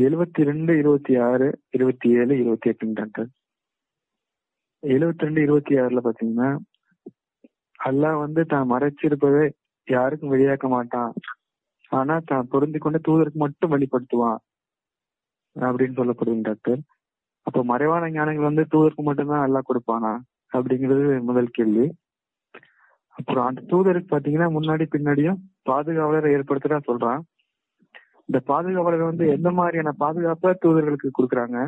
72 26 27 28 doctor. 72:26 பாத்தீங்கன்னா, அல்லாஹ் தான் மறைச்சிருப்பதை யாருக்கும் வெளியாக்க மாட்டான், ஆனா தான் பொருந்தி கொண்ட தூதருக்கு மட்டும் வெளிப்படுத்துவான் அப்படின்னு சொல்லப்படுது டாக்டர். அப்ப மறைவான ஞானங்கள் தூதருக்கு மட்டும்தான் அல்லாஹ் கொடுப்பானா அப்படிங்கிறது முதல் கேள்வி. அப்புறம் அந்த தூதருக்கு பாத்தீங்கன்னா முன்னாடி பின்னாடியும் பாதுகாவலரை ஏற்படுத்ததா சொல்றான். இந்த பாதுகாவலர் எந்த மாதிரியான பாதுகாப்ப தூதர்களுக்கு கொடுக்குறாங்க,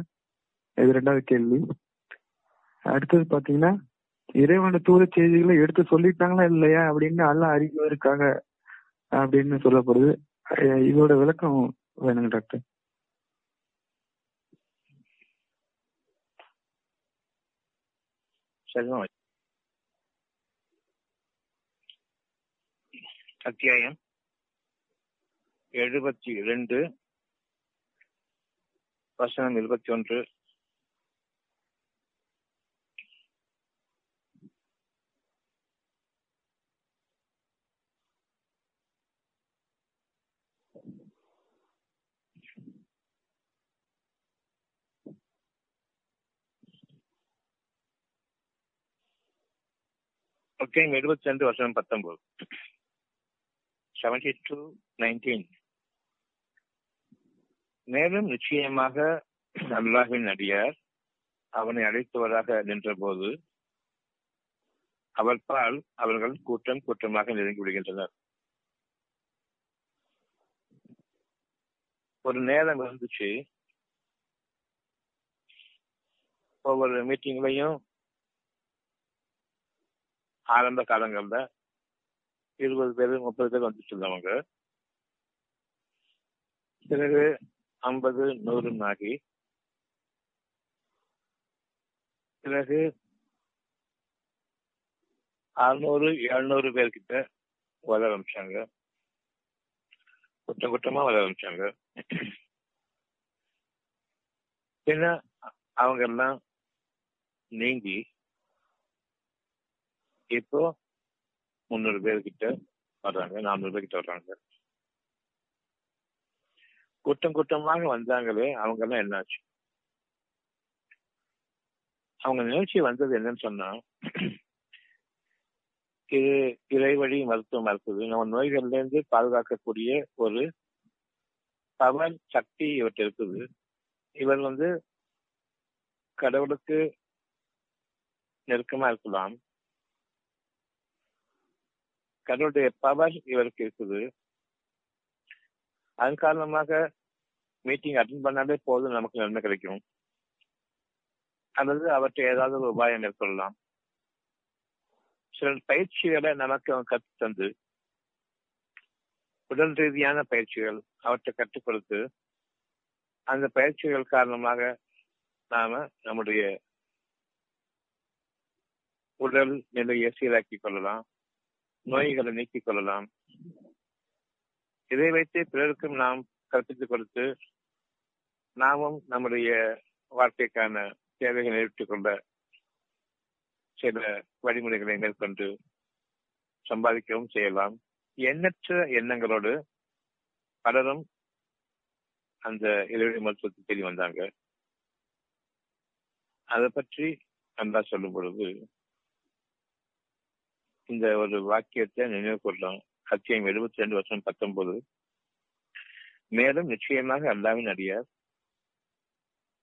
இது ரெண்டாவது கேள்வி. அடுத்தது பாத்தீங்கன்னா, இறைவன தூத செய்திகளை எடுத்து சொல்லிட்டாங்களா இல்லையா அப்படின்னு அல்லாஹ் அறிவதற்காக அப்படின்னு சொல்லப்படுது. இதோட விளக்கம் வேணுங்க டாக்டர். அத்தியாயம் 72 வசனம் 21. அத்தியாயம் 72 வசனம் 19. 72:19. மேலும் நிச்சயமாக அல்லாஹ்வின் அடியார் அவனை அழைத்தவராக நின்றபோது அவர் பால் அவர்கள் கூட்டம் கூட்டமாக நெருங்கிவிடுகின்றனர். ஒரு நேரம் வந்துச்சு, ஒவ்வொரு மீட்டிங்லையும் ஆரம்ப காலங்கள்ல 20 பேர் 30 பேர் வந்துட்டு இருந்தவங்க, பிறகு 50 100 ஆகி, பிறகு 600 700 பேர்கிட்ட வர ஆரம்பிச்சாங்க, கூட்டம் கூட்டமா வர ஆரம்பிச்சாங்க. ஏன்னா அவங்க எல்லாம் நீங்கி இப்போ 300 பேர்கிட்ட வர்றாங்க, 400 பேர்கிட்ட வர்றாங்க. கூட்டம் கூட்டமாக வந்தாங்களே, அவங்க எல்லாம் என்னாச்சு? அவங்க நிகழ்ச்சி வந்தது என்னன்னு சொன்னா, இது இறைவழி மருத்துவம் இருக்குது, நம்ம நோய்கள்ல இருந்து பாதுகாக்கக்கூடிய ஒரு பவர் சக்தி இவற்றை இருக்குது. இவர் கடவுளுக்கு நெருக்கமா இருக்கலாம், கடவுளுடைய பவர் இவருக்கு இருக்குது. அதன் காரணமாக மீட்டிங் அட்டென்ட் பண்ணாலே போதும், நமக்கு நன்மை கிடைக்கும். அல்லது அவற்றை ஏதாவது ஒரு உபாயம் மேற்கொள்ளலாம். சில பயிற்சிகளை நமக்கு அவன் கற்று தந்து, உடல் ரீதியான பயிற்சிகள் அவற்றை கற்றுக் கொடுத்து, அந்த பயிற்சிகள் காரணமாக நாம நம்முடைய உடல் நிலையை சீராக்கிக் கொள்ளலாம், நோய்களை நீக்கிக் கொள்ளலாம். இதை வைத்து பிறருக்கும் நாம் கற்பித்துக் கொடுத்து நாமும் நம்முடைய வாழ்க்கைக்கான தேவைகளை நிறைவேற்றிக் கொண்ட சில வழிமுறைகளை மேற்கொண்டு சம்பாதிக்கவும் செய்யலாம். எண்ணற்ற எண்ணங்களோடு பலரும் அந்த இறைவழி மருத்துவத்தை தேடி வந்தாங்க. அதை பற்றி அன்பா சொல்லும் பொழுது இந்த ஒரு வாக்கியத்தை நினைவு கொள்ளலாம். அத்தியாயம் 72 வசனம் 19. மேலும் நிச்சயமாக அல்லாஹ்வின் அடியார்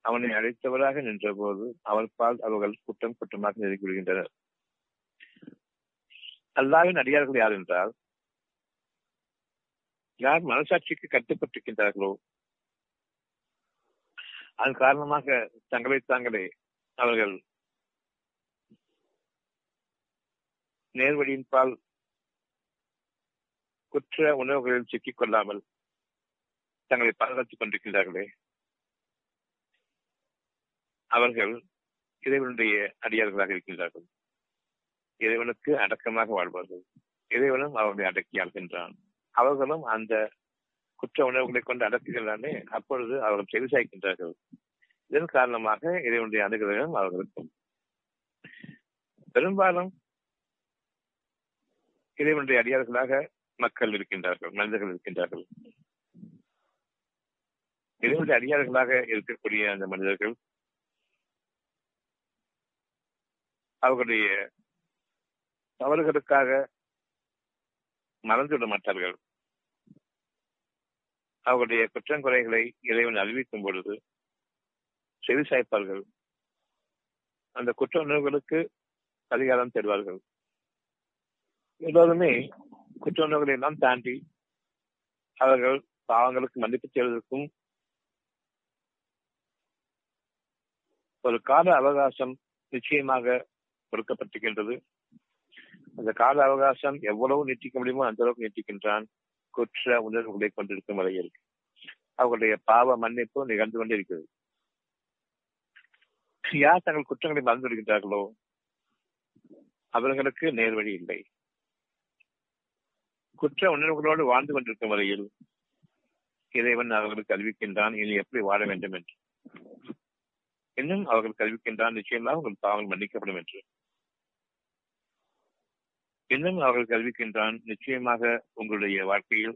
அவனை அழைத்தவராக நின்ற போது அவர் பால் அவர்கள் கூட்டம் கூட்டமாக நெருங்கிவிடுகின்றனர். அல்லாஹ்வின் அடியார்கள் யார் என்றால், யார் மனசாட்சிக்கு கட்டுப்பட்டிருக்கின்றார்களோ, அதன் காரணமாக தங்களை தாங்களே அவர்கள் நேர்வழியின் பால் குற்ற உணர்வுகளில் சிக்கிக் கொள்ளாமல் தங்களை பாதுகாத்துக் கொண்டிருக்கிறார்களே, அவர்கள் இறைவனுடைய அடியார்களாக இருக்கின்றார்கள். இறைவனுக்கு அடக்கமாக வாழ்வார்கள். இறைவனும் அவர்களை அடக்கி ஆள்கின்றான். அவர்களும் அந்த குற்ற உணர்வுகளை கொண்டு அடக்குகிறானே, அப்பொழுது அவர்கள் செவிசாய்க்கின்றார்கள். இதன் காரணமாக இறைவனுடைய அணுகுதலும் அவர்களுக்கும். பெரும்பாலும் இறைவனுடைய அடியார்களாக மக்கள் இருக்கின்றார்கள், மனிதர்கள் இருக்கின்றார்கள். இறைவனுடைய அடியார்களாக இருக்கக்கூடிய அந்த மனிதர்கள் அவர்களுடைய தவறுகளுக்காக மறந்துவிட மாட்டார்கள். அவர்களுடைய குற்றங்குறைகளை இறைவன் அறிவிக்கும் பொழுது செவி சாய்ப்பார்கள். அந்த குற்ற உணர்வுகளுக்கு அதிகாரம் தருவார்கள். எல்லோருமே குற்ற உணர்வுகளை எல்லாம் தாண்டி அவர்கள் பாவங்களுக்கு மன்னிப்பு தேடுவதற்கும் ஒரு கால அவகாசம் நிச்சயமாக கொடுக்கப்பட்டிருக்கின்றது. அந்த கால அவகாசம் எவ்வளவு நீட்டிக்க முடியுமோ அந்த அளவுக்கு நீட்டிக்கின்றான் குற்ற உணர்வுகளை கொண்டிருக்கும் வரையில். அவர்களுடைய பாவ மன்னிப்பு நிகழ்ந்து கொண்டிருக்கிறது. யார் தங்கள் குற்றங்களை மறந்து விடுகின்றார்களோ அவர்களுக்கு நேர்வழி இல்லை. குற்ற உணர்வுகளோடு வாழ்ந்து கொண்டிருக்கும் வரையில் இறைவன் அவர்களுக்கு அறிவிக்கின்றான் இனி எப்படி வாழ வேண்டும் என்று. இன்னும் அவர்களுக்கு அறிவிக்கின்றான் நிச்சயமாக உங்கள் பாவங்கள் மன்னிக்கப்படும் என்று. இன்னும் அவர்களுக்கு அறிவிக்கின்றான் நிச்சயமாக உங்களுடைய வாழ்க்கையில்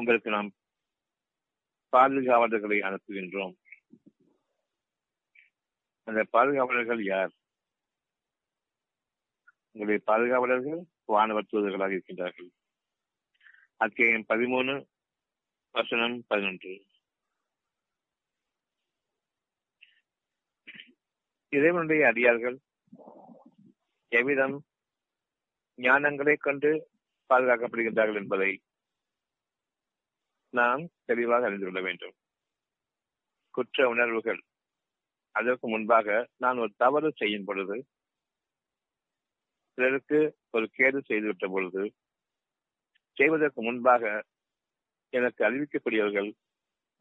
உங்களுக்கு நாம் பாதுகாவலர்களை அனுப்புகின்றோம். அந்த பாதுகாவலர்கள் யார்? உங்களுடைய பாதுகாவலர்கள் வானவர் தூதர்களாக இருக்கின்றார்கள். அத்தியாயம் 13 வசனம் 11. இறைவனுடைய அடியார்கள் எவ்விதம் ஞானங்களை கொண்டு பாதுகாக்கப்படுகின்றார்கள் என்பதை நாம் தெளிவாக அறிந்து கொள்ள வேண்டும். குற்ற உணர்வுகள் அதற்கு முன்பாக நான் ஒரு தவறு செய்யும் பொழுது, பிறருக்கு ஒரு கேடு செய்துவிட்ட பொழுது, செய்வதற்கு முன்பாக எனக்கு அறிவிக்கக்கூடியவர்கள்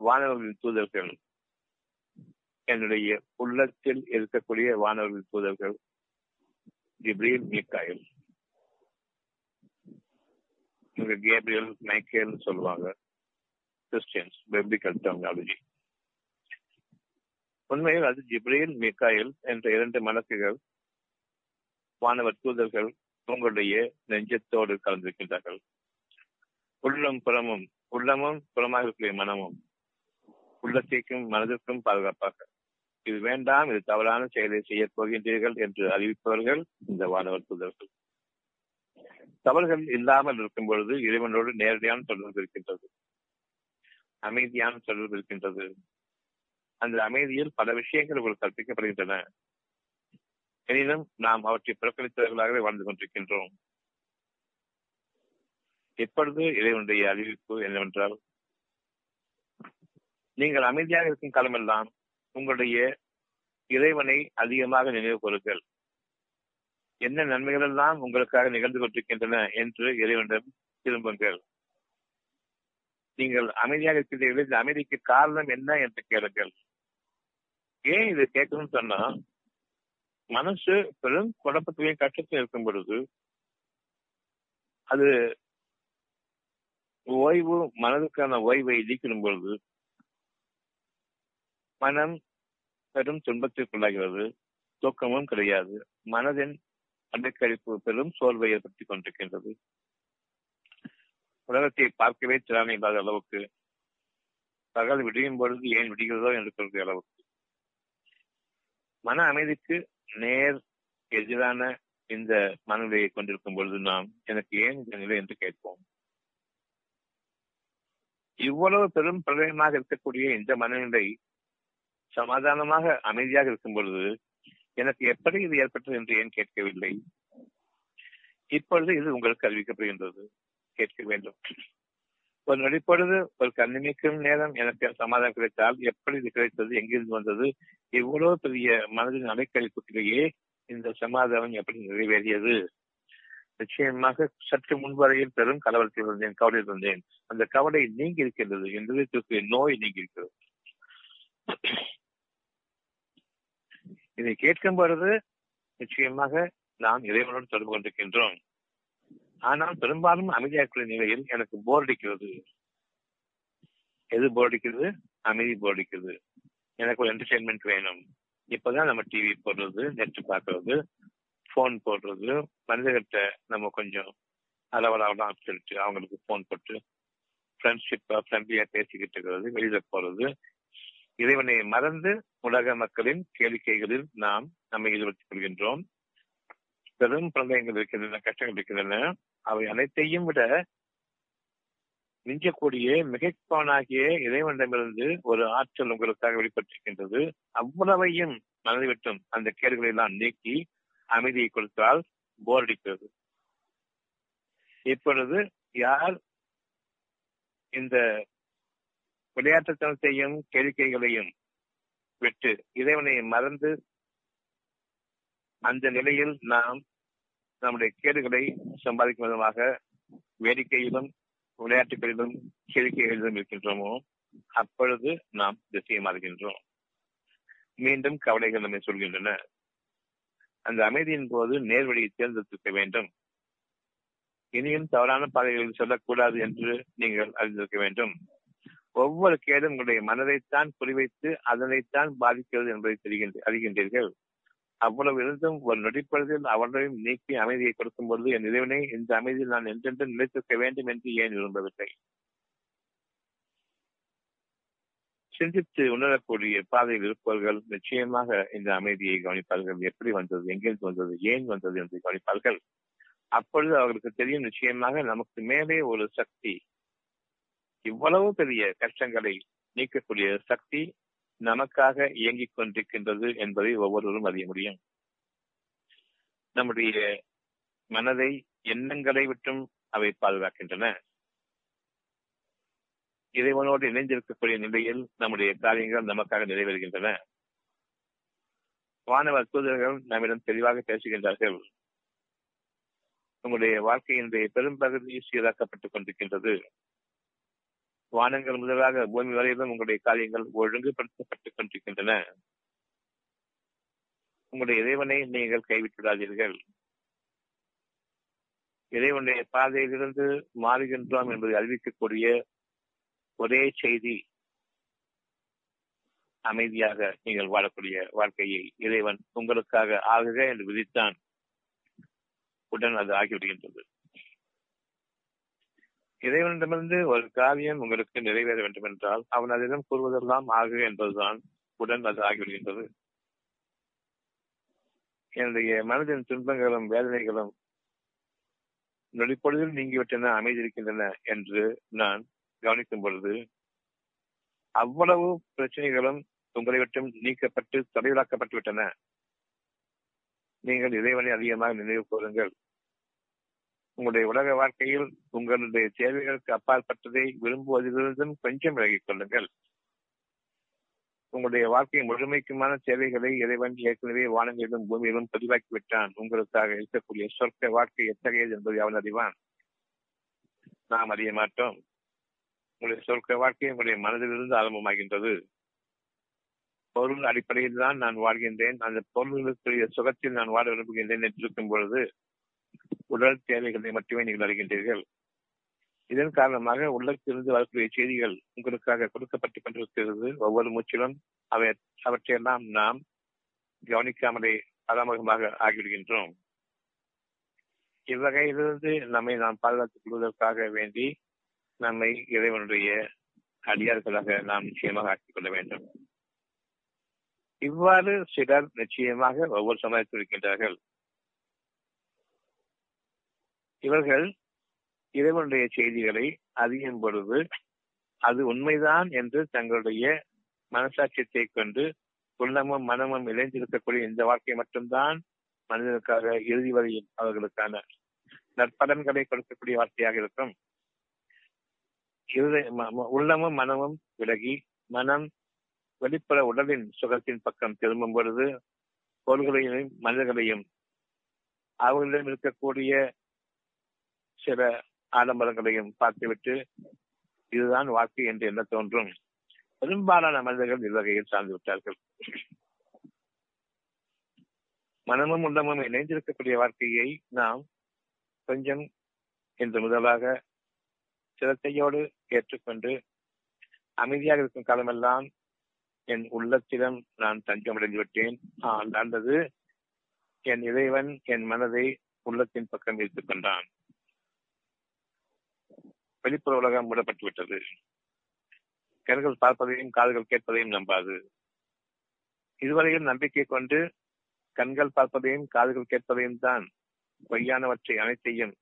வானவர்களின் தூதர்கள். என்னுடைய உள்ளத்தில் இருக்கக்கூடிய வானவர்களின் தூதர்கள் ஜிப்ரீல், மீகாயில், கேப்ரியல், மைக்கேல் சொல்லுவாங்க கிறிஸ்டியன்ஸ் பைபிள் டெர்மினாலஜி. உண்மையில் அது ஜிப்ரீல், மீகாயில் என்ற இரண்டு மலக்குகள் வானவர் தூதர்கள் உங்களுடைய நெஞ்சத்தோடு கலந்திருக்கின்றார்கள். உள்ளம் புறமும், உள்ளமும் புறமாக இருக்கிற மனமும், உள்ளத்திற்கும் மனதிற்கும் பாதுகாப்பாக இது வேண்டாம், இது தவறான செயலை செய்யப் போகின்றீர்கள் என்று அறிவிப்பவர்கள் இந்த வானவர் தூதர்கள். தவறுகள் இல்லாமல் இருக்கும் பொழுது இறைவனோடு நேரடியான தொடர்பு இருக்கின்றது, அமைதியான தொடர்பு இருக்கின்றது. அந்த அமைதியில் பல விஷயங்கள் உங்களுக்கு கற்பிக்கப்படுகின்றன. எனினும் நாம் அவற்றை புறக்கணித்தவர்களாகவே வாழ்ந்து கொண்டிருக்கின்றோம். எப்பொழுது இறைவனுடைய அறிவிப்பு என்னவென்றால், நீங்கள் அமைதியாக இருக்கும் காலமெல்லாம் உங்களுடைய இறைவனை அதிகமாக நினைவு கூறுங்கள். என்ன நன்மைகள் எல்லாம் உங்களுக்காக நிகழ்ந்து கொண்டிருக்கின்றன என்று இறைவனிடம் திரும்புங்கள். நீங்கள் அமைதியாக இருக்கின்றீர்கள், இந்த அமைதிக்கு காரணம் என்ன என்று கேளுங்கள். ஏன் இதை கேட்கணும்னு சொன்னா, மனசு பெரும் குழப்பத்திலையும் கஷ்டத்தில் இருக்கும் பொழுது அது ஓய்வு, மனதுக்கான ஓய்வை நீக்கிடும் பொழுது மனம் பெரும் துன்பத்திற்குள்ளாகிறது. தூக்கமும் கிடையாது. மனதின் அடைக்கழிப்பு பெரும் சோர்வை ஏற்படுத்திக் கொண்டிருக்கின்றது. உலகத்தை பார்க்கவே திறமை இல்லாத அளவுக்கு, பகல் விடியும் பொழுது ஏன் விடுகிறதோ என்று சொல்கிற அளவுக்கு மன அமைதிக்கு நேர் எதிரான இந்த மனநிலையை கொண்டிருக்கும் பொழுது நாம் எனக்கு ஏன் இந்த நிலை என்று கேட்போம். இவ்வளவு பெரும் பிரளயமாக இருக்கக்கூடிய இந்த மனநிலை சமாதானமாக அமைதியாக இருக்கும் பொழுது எனக்கு எப்படி இது ஏற்பட்டது என்று ஏன் கேட்கவில்லை? இப்பொழுது இது உங்களுக்கு அறிவிக்கப்படுகின்றது, கேட்க வேண்டும். ஒரு நடிப்பொழுது, ஒரு கண்ணிமைக்கும் நேரம் எனக்கு சமாதானம் கிடைத்தால் எப்படி இது கிடைத்தது, எங்கிருந்து வந்தது, இவ்வளவு பெரிய மனதின் அலைக்கழிப்புக்கிடையே இந்த சமாதானம் எப்படி நிறைவேறியது? நிச்சயமாக சற்று முன்வரையில் பெரும் கலவரத்தில் இருந்தேன், கவலையில் இருந்தேன். அந்த கவலை நீங்கி இருக்கின்றது, என்ற நோய் நீங்கி இருக்கிறது. இதை கேட்கும் பொழுது நிச்சயமாக நாம் இறைவனோடு தொடர்பு கொண்டிருக்கின்றோம். ஆனால் பெரும்பாலும் அமைதியாக்கூடிய நிலையில் எனக்கு போரடிக்கிறது. எது போரடிக்கிறது? அமைதி போரடிக்கிறது. எனக்கு ஒரு என்டர்டைன்மெண்ட் வேணும். இப்பதான் நம்ம டிவி போடுறது, நெட் பார்க்கறது, போன் போடுறது, மனிதர்கிட்ட நம்ம கொஞ்சம் அளவலாகலாம் சொல்லிட்டு அவங்களுக்கு போன் போட்டு ஃப்ரெண்ட்ஷிப் ஃப்ரெண்ட்லியா பேசிக்கிட்டு இருக்கிறது, வெளியில போறது, இறைவனை மறந்து உலக மக்களின் கேளிக்கைகளில் நாம் நம்மை ஈடுபடுத்திக் கொள்கின்றோம். பெரும் பிரளயங்கள் இருக்கின்றன, கஷ்டங்கள் இருக்கின்றன. அவை அனைத்தையும் விட மிஞ்சக்கூடிய மிகைப்பானாகிய இறைவனிடமிருந்து ஒரு ஆற்றல் உங்களுக்காக வெளிப்பட்டிருக்கின்றது. அவ்வளவையும் மறந்துவிட்டும் அந்த கேள்விகளை எல்லாம் நீக்கி அமைதியை கொடுத்தால் போர் அடிக்கிறது. இப்பொழுது யார் இந்த விளையாட்டுத்தனத்தையும் கேளிக்கைகளையும் விட்டு இறைவனை மறந்து அந்த நிலையில் நாம் நம்முடைய கேடுகளை சம்பாதிக்கும் விதமாக வேடிக்கையிலும் விளையாட்டுகளிலும் கேளிக்கைகளிலும் இருக்கின்றோமோ அப்பொழுது நாம் திசையை மாறுகின்றோம். மீண்டும் கவலைகள் நம்மை சொல்கின்றன. அந்த அமைதியின் போது நேர்வழியை தேர்ந்தெடுக்க வேண்டும். இனியும் தவறான பாதைகளில் செல்லக்கூடாது என்று நீங்கள் அறிந்திருக்க வேண்டும். ஒவ்வொரு கேடும் உங்களுடைய மனதைத்தான் குறிவைத்து அதனைத்தான் பாதிக்கிறது என்பதை அறிகின்றீர்கள். அவ்வளவு இருந்தும் ஒரு நொடிப்பொழுதில் அவர்களையும் நீக்கி அமைதியை கொடுக்கும் பொழுது, என் இறைவனை, இந்த அமைதியில் நான் என்றென்று நிலைத்திருக்க வேண்டும் என்று ஏன் விரும்பவில்லை? சிந்தித்து உணரக்கூடிய பாதையில் இருப்பவர்கள் நிச்சயமாக இந்த அமைதியை கவனிப்பார்கள். எப்படி வந்தது, எங்கிருந்து வந்தது, ஏன் வந்தது என்று கவனிப்பார்கள். அப்பொழுது அவர்களுக்கு தெரியும், நிச்சயமாக நமக்கு மேலே ஒரு சக்தி, இவ்வளவு பெரிய கஷ்டங்களை நீக்கக்கூடிய சக்தி நமக்காக இயங்கிக் கொண்டிருக்கின்றது என்பதை ஒவ்வொருவரும் அறிய முடியும். நம்முடைய மனதை எண்ணங்களை விட்டும் அவை பாதுகாக்கின்றன. இறைவனோடு இணைந்திருக்கக்கூடிய நிலையில் நம்முடைய காரியங்கள் நமக்காக நிறைவேறுகின்றன. வானவ தூதர்கள் நம்மிடம் தெளிவாக பேசுகின்றார்கள். நம்முடைய வாழ்க்கையினுடைய பெரும்பகுதி சீராக்கப்பட்டுக் கொண்டிருக்கின்றது. வானங்கள் முதலாக பூமி வரையிலும் உங்களுடைய காரியங்கள் ஒழுங்குபடுத்தப்பட்டுக் கொண்டிருக்கின்றன. உங்களுடைய இறைவனை நீங்கள் கைவிட்டு விடாதீர்கள். இறைவனுடைய பாதையிலிருந்து மாறுகின்றோம் என்பதை அறிவிக்கக்கூடிய ஒரே செய்தி, அமைதியாக நீங்கள் வாழக்கூடிய வாழ்க்கையை இறைவன் உங்களுக்காக ஆகுக என்று விதித்தான். உடன் அது ஆகிவிடுகின்றது. இறைவனிடமிருந்து ஒரு காரியம் உங்களுக்கு நிறைவேற வேண்டும் என்றால் அவன் அதிடம் கூறுவதெல்லாம் ஆகுக என்பதுதான். உடன் அது ஆகிவிடுகின்றது. என்னுடைய மனதின் துன்பங்களும் வேதனைகளும் நொடிப்பொழுதில் நீங்கிவிட்டன, அமைதி இருக்கின்றன என்று நான் கவனிக்கும் பொழுது அவ்வளவு பிரச்சனைகளும் உங்களை விட்டும் நீக்கப்பட்டு தொலைவிலாக்கப்பட்டு விட்டன. நீங்கள் இறைவனை அதிகமாக நினைவு கூறுங்கள். உங்களுடைய உலக வாழ்க்கையில் உங்களுடைய தேவைகளுக்கு அப்பாற்பட்டதை விரும்புவதிலிருந்தும் கொஞ்சம் விலகிக் கொள்ளுங்கள். உங்களுடைய வாழ்க்கை முழுமைக்குமான தேவைகளை இறைவன் ஏற்கனவே வானங்களிலும் பூமியிலும் பதிவாக்கிவிட்டான். உங்களுக்காக இருக்கக்கூடிய சொர்க்க வாழ்க்கை எத்தகையது என்பதை அவன் அறிவான், நாம் அறிய மாட்டோம். உங்களுடைய சொர்க்க வாழ்க்கை உங்களுடைய மனதிலிருந்து ஆரம்பமாகின்றது. பொருள் அடிப்படையில் தான் நான் வாழ்கின்றேன், அந்த பொருள்களுக்குரிய சுகத்தில் நான் வாழ விரும்புகின்றேன் என்று இருக்கும் பொழுது உடல் தேவைகளை மட்டுமே நீங்கள் அறிகின்றீர்கள். இதன் காரணமாக உள்ளத்திலிருந்து வரக்கூடிய செய்திகள் உங்களுக்காக கொடுக்கப்பட்டுக் கொண்டிருக்கிறது. ஒவ்வொரு மூச்சிலும் அவற்றையெல்லாம் நாம் கவனிக்காமலே பராமரிகமாக ஆகிவிடுகின்றோம். இவ்வகையிலிருந்து நம்மை நாம் பாதுகாத்துக் கொள்வதற்காக வேண்டி நம்மை இறைவனுடைய அடியார்களாக நாம் நிச்சயமாக ஆக்கிக் கொள்ள வேண்டும். இவ்வாறு சிலர் நிச்சயமாக ஒவ்வொரு சமயத்தில் இருக்கின்றார்கள். இவர்கள் இறைவனுடைய செய்திகளை அறியும் பொழுது அது உண்மைதான் என்று தங்களுடைய மனசாட்சியத்தை கொண்டு உள்ளமும் மனமும் இணைந்திருக்கக்கூடிய இந்த வாழ்க்கை மட்டும்தான் மனிதனுக்காக இறுதி வரையில் அவர்களுக்கான நற்பலன்களை கொடுக்கக்கூடிய வாழ்க்கையாக இருக்கும். உள்ளமும் மனமும் விலகி மனம் வெளிப்புற உடலின் சுகத்தின் பக்கம் திரும்பும் பொழுது பொருள்களையும் மனிதர்களையும் அவர்களிடம் இருக்கக்கூடிய சில ஆடம்பரங்களையும் பார்த்துவிட்டு இதுதான் வாழ்க்கை என்று என்ன தோன்றும். பெரும்பாலான மனிதர்கள் இவ்வகையில் சார்ந்து விட்டார்கள். மனமும் உள்ளமும் இணைந்திருக்கக்கூடிய வாழ்க்கையை நாம் கொஞ்சம் இன்று முதலாக சிரத்தையோடு ஏற்றுக்கொண்டு அமைதியாக இருக்கும் காலமெல்லாம் என் உள்ளத்திடம் நான் தஞ்சமடைந்து விட்டேன், அல்லது என் இறைவன் என் மனதை உள்ளத்தின் பக்கம் ஈர்த்துக் கொண்டான், வெளிப்புற உலகம் மூடப்பட்டுவிட்டது. கண்கள் பார்ப்பதையும் காதுகள் கேட்பதையும் நம்பாது. இதுவரையில் நம்பிக்கை கொண்டு கண்கள் பார்ப்பதையும் காதுகள் கேட்பதையும் தான் பொய்யானவற்றை அனைத்தையும்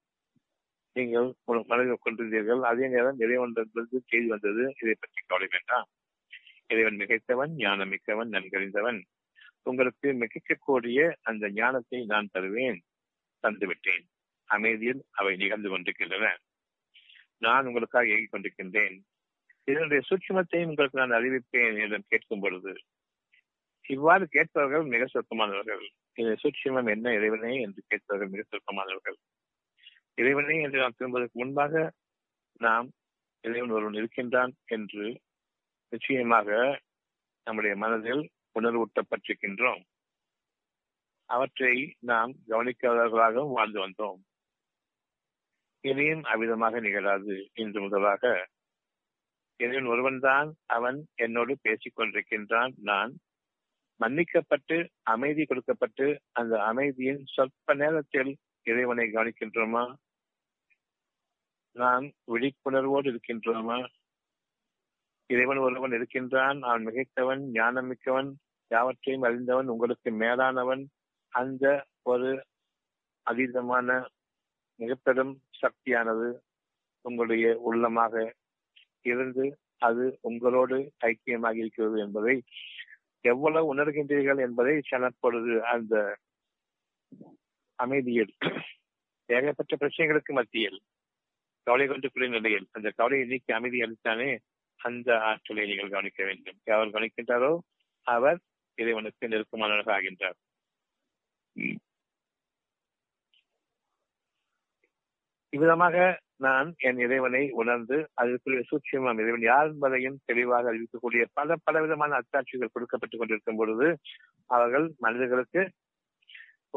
நீங்கள் மனதில் கொண்டிருந்தீர்கள். அதே நேரம் இறைவனிடமிருந்து செய்தி வந்தது, இதை பற்றி கவலை வேண்டாம், இறைவன் மிகைத்தவன், ஞானம் மிக்கவன், நன்கறிந்தவன், உங்களுக்கு மிகக்கூடிய அந்த ஞானத்தை நான் தருவேன், தந்துவிட்டேன், அமைதியில் அவை நிகழ்ந்து கொண்டிருக்கின்றன, நான் உங்களுக்காக இயங்கிக் கொண்டிருக்கின்றேன், இதனுடைய சூட்சுமத்தையும் உங்களுக்கு நான் அறிவிப்பேன் என்று கேட்கும் பொழுது இவ்வாறு கேட்பவர்கள் மிக சொற்பமானவர்கள். இதன் சூட்சுமம் என்ன இறைவனே என்று கேட்பவர்கள் மிக சொற்பமானவர்கள். இறைவனே என்று நாம் திரும்புவதற்கு முன்பாக நாம் இறைவன் ஒருவன் இருக்கின்றான் என்று நிச்சயமாக நம்முடைய மனதில் உணர்வூட்டப்பட்டிருக்கின்றோம். அவற்றை நாம் கவனிக்காதவர்களாகவும் வாழ்ந்து வந்தோம். இனியும் அவ்விதமாக நிகழாது. இன்று முதலாக இறைவன் ஒருவன் தான், அவன் என்னோடு பேசிக் கொண்டிருக்கின்றான், நான் மன்னிக்கப்பட்டு அமைதி கொடுக்கப்பட்டு அந்த அமைதியின் சொற்ப நேரத்தில் இறைவனை கவனிக்கின்றோமா? நாம் விழிப்புணர்வோடு இருக்கின்றோமா? இறைவன் ஒருவன் இருக்கின்றான், அவன் மிகைத்தவன், ஞானம் மிக்கவன், யாவற்றையும் அறிந்தவன், உங்களுக்கு மேலானவன், அந்த ஒரு அதீதமான மிக பெரும் சக்தியானது உங்களுடைய உள்ளமாக இருந்து அது உங்களோடு ஐக்கியமாக இருக்கிறது என்பதை எவ்வளவு உணர்கின்றீர்கள் என்பதை சனப்பொழுது அந்த அமைதியில் ஏகப்பட்ட பிரச்சனைகளுக்கு மத்தியில் கவலை கொண்டு நிலையில் அந்த கவலையை நீக்கி அமைதி அளித்தானே அந்த ஆற்றலை நீங்கள் கவனிக்க வேண்டும். அவர் கவனிக்கின்றாரோ அவர் இறைவனுக்கு நெருக்கமானவராக ஆகின்றார். இவ்விதமாக நான் என் இறைவனை உணர்ந்து அதற்குரிய சூட்சுமம் இறைவன் யார் என்பதையும் தெளிவாக அறிவிக்கக்கூடிய பல பலவிதமான அத்தாட்சிகள் கொடுக்கப்பட்டுக் கொண்டிருக்கும் பொழுது அவர்கள் மனிதர்களுக்கு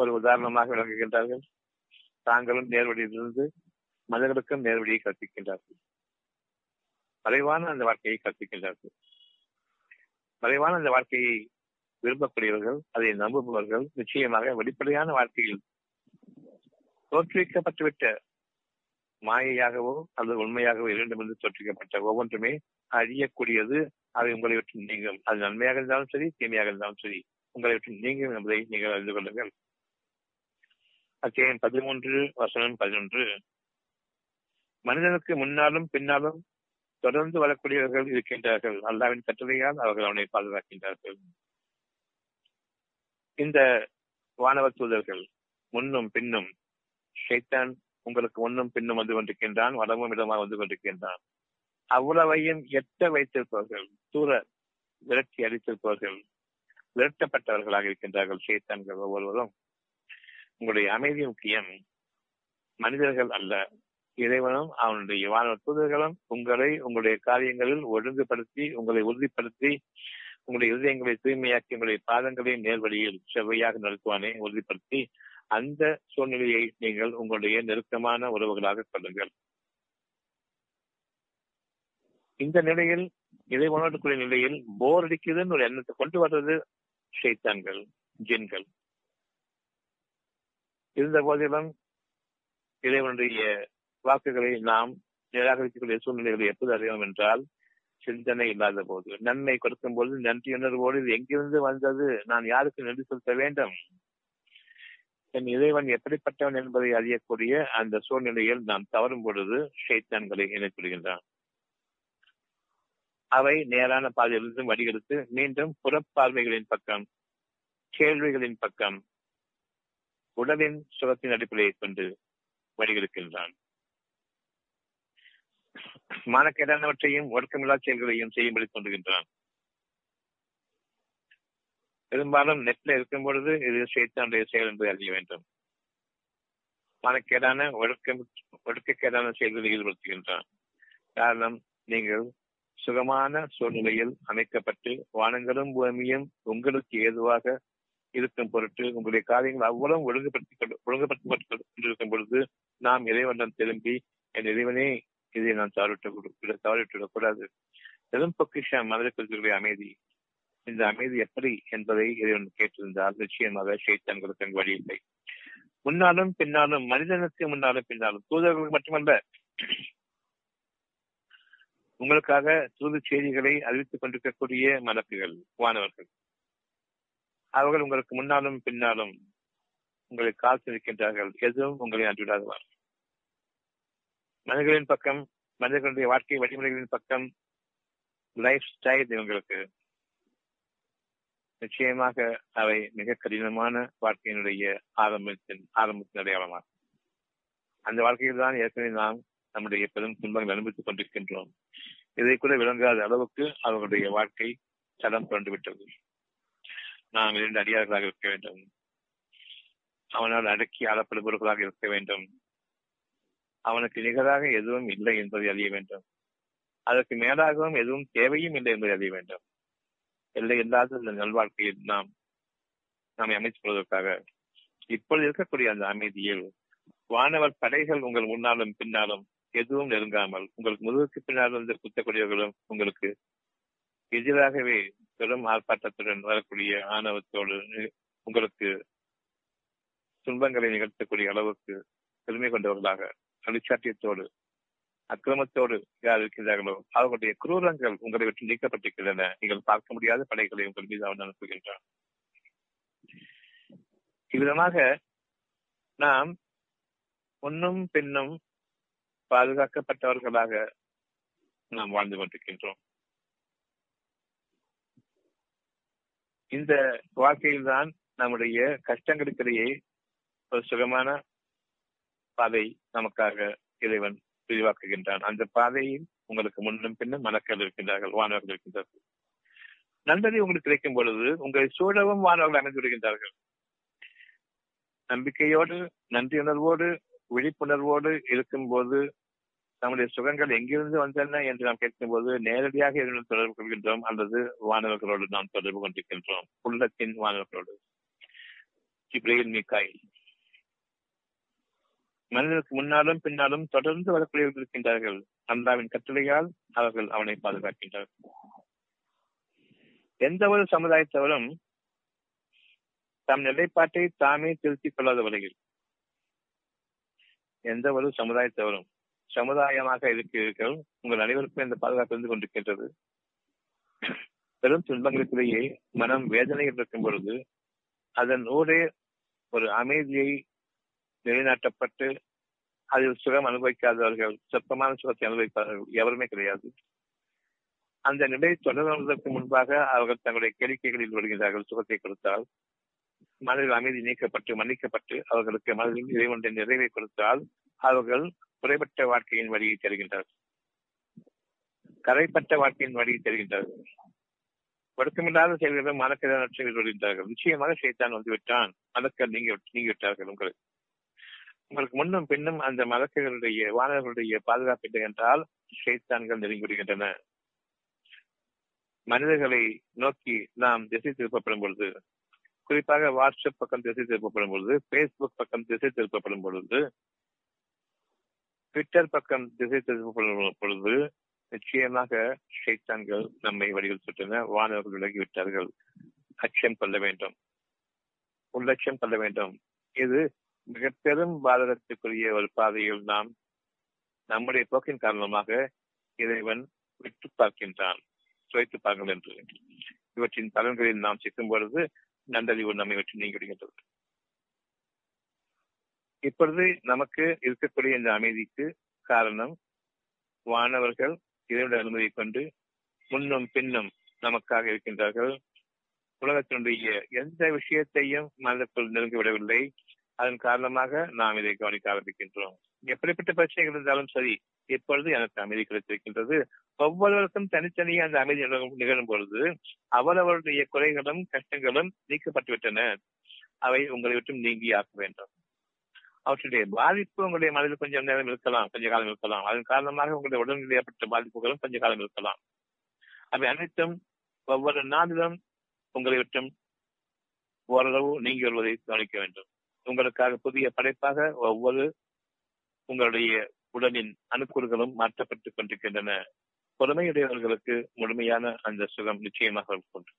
ஒரு உதாரணமாக விளங்குகின்றார்கள். தாங்களும் நேர்வழியிலிருந்து மனிதர்களுக்கும் நேர்வழியை கற்பிக்கின்றார்கள். மறைவான அந்த வாழ்க்கையை கற்பிக்கின்றார்கள். மறைவான அந்த வாழ்க்கையை விரும்பக்கூடியவர்கள், அதை நம்புபவர்கள் நிச்சயமாக வெளிப்படையான வாழ்க்கையில் தோற்றுவிக்கப்பட்டுவிட்ட மாயையாகவோ அல்லது உண்மையாகவோ இரண்டுமிருந்து தோற்றுவிக்கப்பட்ட ஒவ்வொன்றுமே அறியக்கூடியது. அதை உங்களை விட்டு நீங்கும், அது நன்மையாக இருந்தாலும் சரி தீமையாக இருந்தாலும் சரி உங்களை விட்டு நீங்கும் என்பதை நீங்கள் அறிந்து கொள்ளுங்கள். அத்தியாயம் 13:11. மனிதனுக்கு முன்னாலும் பின்னாலும் தொடர்ந்து வரக்கூடியவர்கள் இருக்கின்றார்கள். அல்லாவின் கட்டளையால் அவர்கள் அவனை பாதுகாக்கின்றார்கள். இந்த வானவ தூதர்கள் முன்னும் பின்னும், ஷைத்தான் உங்களுக்கு முன்னும் பின்னும் வந்து கொண்டிருக்கின்றான், வடமும் இடமாக வந்து கொண்டிருக்கின்றான். அவ்வளவையும் எட்ட வைத்திருப்பவர்கள், தூர விரட்டி அடித்திருப்பவர்கள், விரட்டப்பட்டவர்களாக இருக்கின்றார்கள் ஷைத்தான்கள் ஒவ்வொருவரும். உங்களுடைய அமைதி முக்கியம், மனிதர்கள் அல்ல. இறைவனும் அவனுடைய வானவ தூதர்களும் உங்களை உங்களுடைய காரியங்களில் ஒழுங்குபடுத்தி, உங்களை உறுதிப்படுத்தி, உங்களுடைய இதயங்களை தூய்மையாக்கி, உங்களுடைய பாதங்களை நேர்வழியில் செவ்வையாக நடத்துவானே உறுதிப்படுத்தி, அந்த சூழ்நிலையை நீங்கள் உங்களுடைய நெருக்கமான உறவுகளாக கொள்ளுங்கள். இந்த நிலையில், இறைவனோடு நிலையில் போர் அடிக்குதுன்னு ஒரு எண்ணத்தை கொண்டு வர்றது ஷைத்தான்கள், ஜின்கள். இருந்த போதிலும் இறைவனுடைய வாக்குகளை நாம் நிராகரிக்கக்கூடிய சூழ்நிலைகளை எப்போது அறிவோம் என்றால், சிந்தனை இல்லாத போது, நன்மை கொடுக்கும் போது நன்றியுணர்வோடு இது எங்கிருந்து வந்தது, நான் யாருக்கு நன்றி செலுத்த வேண்டும், என் இறைவன் எப்படிப்பட்டவன் என்பதை அறியக்கூடிய அந்த சூழ்நிலையில் நாம் தவறும் பொழுது ஷைத்தான்களை இணைப்படுகின்றான். அவை நேரான பாதையிலிருந்து வடிகெடுத்து மீண்டும் புறப்பார்வைகளின் பக்கம், கேள்விகளின் பக்கம், உடலின் சுகத்தின் அடிப்படையை கொண்டு வடிகெடுக்கின்றான். மானக்கேடானவற்றையும் ஒடுக்கமில்லா செயல்களையும் செய்யும்படி தோன்றுகின்றான். பெரும்பாலும் நெட்ல இருக்கும் பொழுது இது ஷைத்தானுடைய செயல் என்பதை அறிய வேண்டும். மனக்கேடான ஒடுக்கக்கேடான செயல்களில் ஈடுபடுத்துகின்றான். காரணம், நீங்கள் சுகமான சூழ்நிலையில் அமைக்கப்பட்டு வானங்களும் பூமியும் உங்களுக்கு ஏதுவாக இருக்கும் பொருட்டு உங்களுடைய காரியங்கள் அவ்வளவு ஒழுங்குபடுத்திக் பொழுது நாம் இறைவனிடம் திரும்பி, என் இறைவனே இதை நான் தவறிவிடக்கூடாது, பெரும் பொக்கிஷம் மனதிற்குரிய அமைதி, இந்த அமைதி எப்படி என்பதை இறைவன் கேட்டிருந்தால் நிச்சயமாக ஷைத்தான்களுக்கு வழி இல்லை. முன்னாலும் பின்னாலும், மனிதனுக்கு முன்னாலும் பின்னாலும், தூதர்களுக்கு மட்டுமல்ல, உங்களுக்காக தூது செய்திகளை அறிவித்துக் கொண்டிருக்கக்கூடிய மலக்குகள், வானவர்கள். அவர்கள் உங்களுக்கு முன்னாலும் பின்னாலும் உங்களை காத்து நிற்கின்றார்கள். எதுவும் உங்களை அன்றுவிடாதுவார். மனிதர்களின் பக்கம், மனிதர்களுடைய வாழ்க்கை வழிமுறைகளின் பக்கம், லைஃப் ஸ்டைல் இவங்களுக்கு நிச்சயமாக அவை மிக கடினமான வாழ்க்கையினுடைய ஆரம்பத்தின் அடையாளமாகும். அந்த வாழ்க்கையில் தான் ஏற்கனவே நாம் நம்முடைய பெரும் துன்பங்கள் அனுபவித்துக் கொண்டிருக்கின்றோம். இதை கூட விளங்காத அளவுக்கு அவர்களுடைய வாழ்க்கை தடம் புரண்டுவிட்டது. நாம் இரண்டு அடியார்களாக இருக்க வேண்டும். அவனால் அடக்கி ஆளப்படுபவர்களாக இருக்க வேண்டும். அவனுக்கு நிகராக எதுவும் இல்லை என்பதை அறிய வேண்டும். அதற்கு மேலாகவும் எதுவும் தேவையும் இல்லை என்பதை அறிய வேண்டும். எல்லை இல்லாத இந்த நல்வாழ்க்கையை நாம் நம்மை அமைத்துக் கொள்வதற்காக இப்பொழுது இருக்கக்கூடிய அந்த அமைதியில் வானவர் படைகள் உங்கள் முன்னாலும் பின்னாலும் எதுவும் நெருங்காமல், உங்களுக்கு முதுகுக்கு பின்னாலும் குத்தக்கூடியவர்களும் உங்களுக்கு எதிராகவே பெரும் ஆர்ப்பாட்டத்துடன் வரக்கூடிய ஆணவத்தோடு உங்களுக்கு துன்பங்களை நிகழ்த்தக்கூடிய அளவுக்கு பெருமை கொண்டவர்களாக, அழிச்சாட்டியத்தோடு, அக்கிரமத்தோடு யார் இருக்கின்றார்களோ அவர்களுடைய குரூரங்கள் உங்களை விட்டு நீக்கப்பட்டிருக்கின்றன. நீங்கள் பார்க்க முடியாத படைகளை உங்கள் மீது அவன் அனுப்புகின்றான். இவ்விதமாக நாம் முன்னும் பின்னும் பாதுகாக்கப்பட்டவர்களாக நாம் வாழ்ந்து கொண்டிருக்கின்றோம். இந்த வாழ்க்கையில்தான் நம்முடைய கஷ்டங்களுக்கிடையே ஒரு சுகமான பாதை நமக்காக இறைவன் விரிவாக்குகின்றான். அந்த பாதையில் உங்களுக்கு முன்னும் பின்னும் மலக்கள் இருக்கின்றார்கள், வானவர்கள் இருக்கின்றார்கள். நண்பதி உங்களுக்கு கிடைக்கும் பொழுது உங்களை சூழவும் வானவர்கள் அமைந்து விடுகின்றார்கள். நம்பிக்கையோடு, நன்றியுணர்வோடு, விழிப்புணர்வோடு இருக்கும்போது நம்முடைய சுகங்கள் எங்கிருந்து வந்தன என்று நாம் கேட்கும்போது நேரடியாக இறைவனுடன் தொடர்பு கொள்கின்றோம், அல்லது வானவர்களோடு நாம் தொடர்பு கொண்டிருக்கின்றோம். உள்ளத்தின் வானவர்களோடு ஜிப்ரீல், மீகாயில், மனிதனுக்கு முன்னாலும் பின்னாலும் தொடர்ந்து வரக்கூடியவர்கள் இருக்கின்றார்கள். அல்லாவின் கட்டளையால் அவர்கள் அவனை பாதுகாக்கின்றார்கள். எந்த ஒரு சமுதாயத்தவரும் தம் நிலைப்பாட்டை தாமே திருத்திக் கொள்ளாத வரையில், எந்த ஒரு சமுதாயத்தவரும் சமுதாயமாக இருக்கிறீர்கள். உங்கள் அனைவருக்கும் இந்த பாதுகாப்பு இருந்து கொண்டிருக்கின்றது. பெரும் துன்பங்களுக்கிடையே மனம் வேதனையில் இருக்கும் பொழுது அதன் ஊரே ஒரு அமைதியை நிலைநாட்டப்பட்டு அதில் சுகம் அனுபவிக்காதவர்கள், சொற்பமான சுகத்தை அனுபவிப்பார்கள் எவருமே கிடையாது. அந்த நிலை தொடர்வதற்கு முன்பாக அவர்கள் தங்களுடைய கேளிக்கைகளில் வருகிறார்கள். சுகத்தை கொடுத்தால் மனதில் அமைதி நீக்கப்பட்டு மன்னிக்கப்பட்டு அவர்களுக்கு மனதில் இறைவனுடைய நிறைவை கொடுத்தால் அவர்கள் குறைபட்ட வாழ்க்கையின் வழியை தருகின்றார்கள், கரைப்பட்ட வாழ்க்கையின் வழியை தருகின்றார்கள். ஒடுக்கமில்லாத செயல்களும் மலக்கற்ற வருகின்றார்கள். நிச்சயமாக சைத்தான் வந்துவிட்டான், மலக்கள் நீங்கிவிட்டார்கள். உங்களுக்கு முன்னும் பின்னும் அந்த மலக்குகளுடைய, வானவர்களுடைய பாதுகாப்பு இல்லை என்றால் சைத்தான்கள் நெருங்கிவிடுகின்றன. மனிதர்களை நோக்கி நாம் திசை திருப்பப்படும் பொழுது, குறிப்பாக வாட்ஸ்அப் பக்கம் திசை திருப்பப்படும் பொழுது, பேஸ்புக் பக்கம் திசை திருப்பப்படும் பொழுது, ட்விட்டர் பக்கம் திசை திருப்பப்படும் பொழுது நிச்சயமாக சைத்தான்கள் நம்மை வழியில் சுற்றின. வானவர்கள் விலகிவிட்டார்கள். அச்சம் கொள்ள வேண்டும், உள்ளட்சம் கொள்ள வேண்டும். இது மிக பெரும் பாதகத்துக்குரிய ஒரு பாதையில் நாம் நம்முடைய போக்கின் காரணமாக இறைவன் விட்டு பார்க்கின்றான். சுவைத்து பாருங்கள் என்று இவற்றின் பலன்களில் நாம் சிக்கும் பொழுது நன்றறிவு நம்மை விட்டு நீங்கிவிடுகின்றது. இப்பொழுது நமக்கு இருக்கக்கூடிய இந்த அமைதிக்கு காரணம் வானவர்கள் இறைவனுடைய அனுமதியை கொண்டு முன்னும் பின்னும் நமக்காக இருக்கின்றார்கள். உலகத்தினுடைய எந்த விஷயத்தையும் மனதிற்குள் நெருங்கிவிடவில்லை. அதன் காரணமாக நாம் இதை கவனிக்க ஆரம்பிக்கின்றோம். எப்படிப்பட்ட பிரச்சனைகள் இருந்தாலும் சரி, இப்பொழுது எனக்கு அமைதி கிடைத்திருக்கின்றது. ஒவ்வொருவருக்கும் தனித்தனியே அந்த அமைதி நிகழும் பொழுது அவரவருடைய குறைகளும் கஷ்டங்களும் நீக்கப்பட்டுவிட்டன. அவை உங்களை விட்டும் நீங்கி ஆக்க வேண்டும். அவற்றுடைய பாதிப்பு உங்களுடைய மனதில் கொஞ்சம் நேரம் இருக்கலாம், கொஞ்ச காலம் இருக்கலாம். அதன் காரணமாக உங்களுடைய உடல்நிலை ஏற்பட்ட பாதிப்புகளும் கொஞ்ச காலம் இருக்கலாம். அவை அனைத்தும் ஒவ்வொரு நாளிலும் உங்களை விட்டும் ஓரளவு நீங்கி வருவதை கவனிக்க வேண்டும். உங்களுக்காக புதிய படைப்பாக ஒவ்வொரு உங்களுடைய உடலின் அணுக்கூறுகளும் மாற்றப்பட்டுக் கொண்டிருக்கின்றன. பொறுமையுடையவர்களுக்கு முழுமையான அந்த சுகம் நிச்சயமாக கொண்டு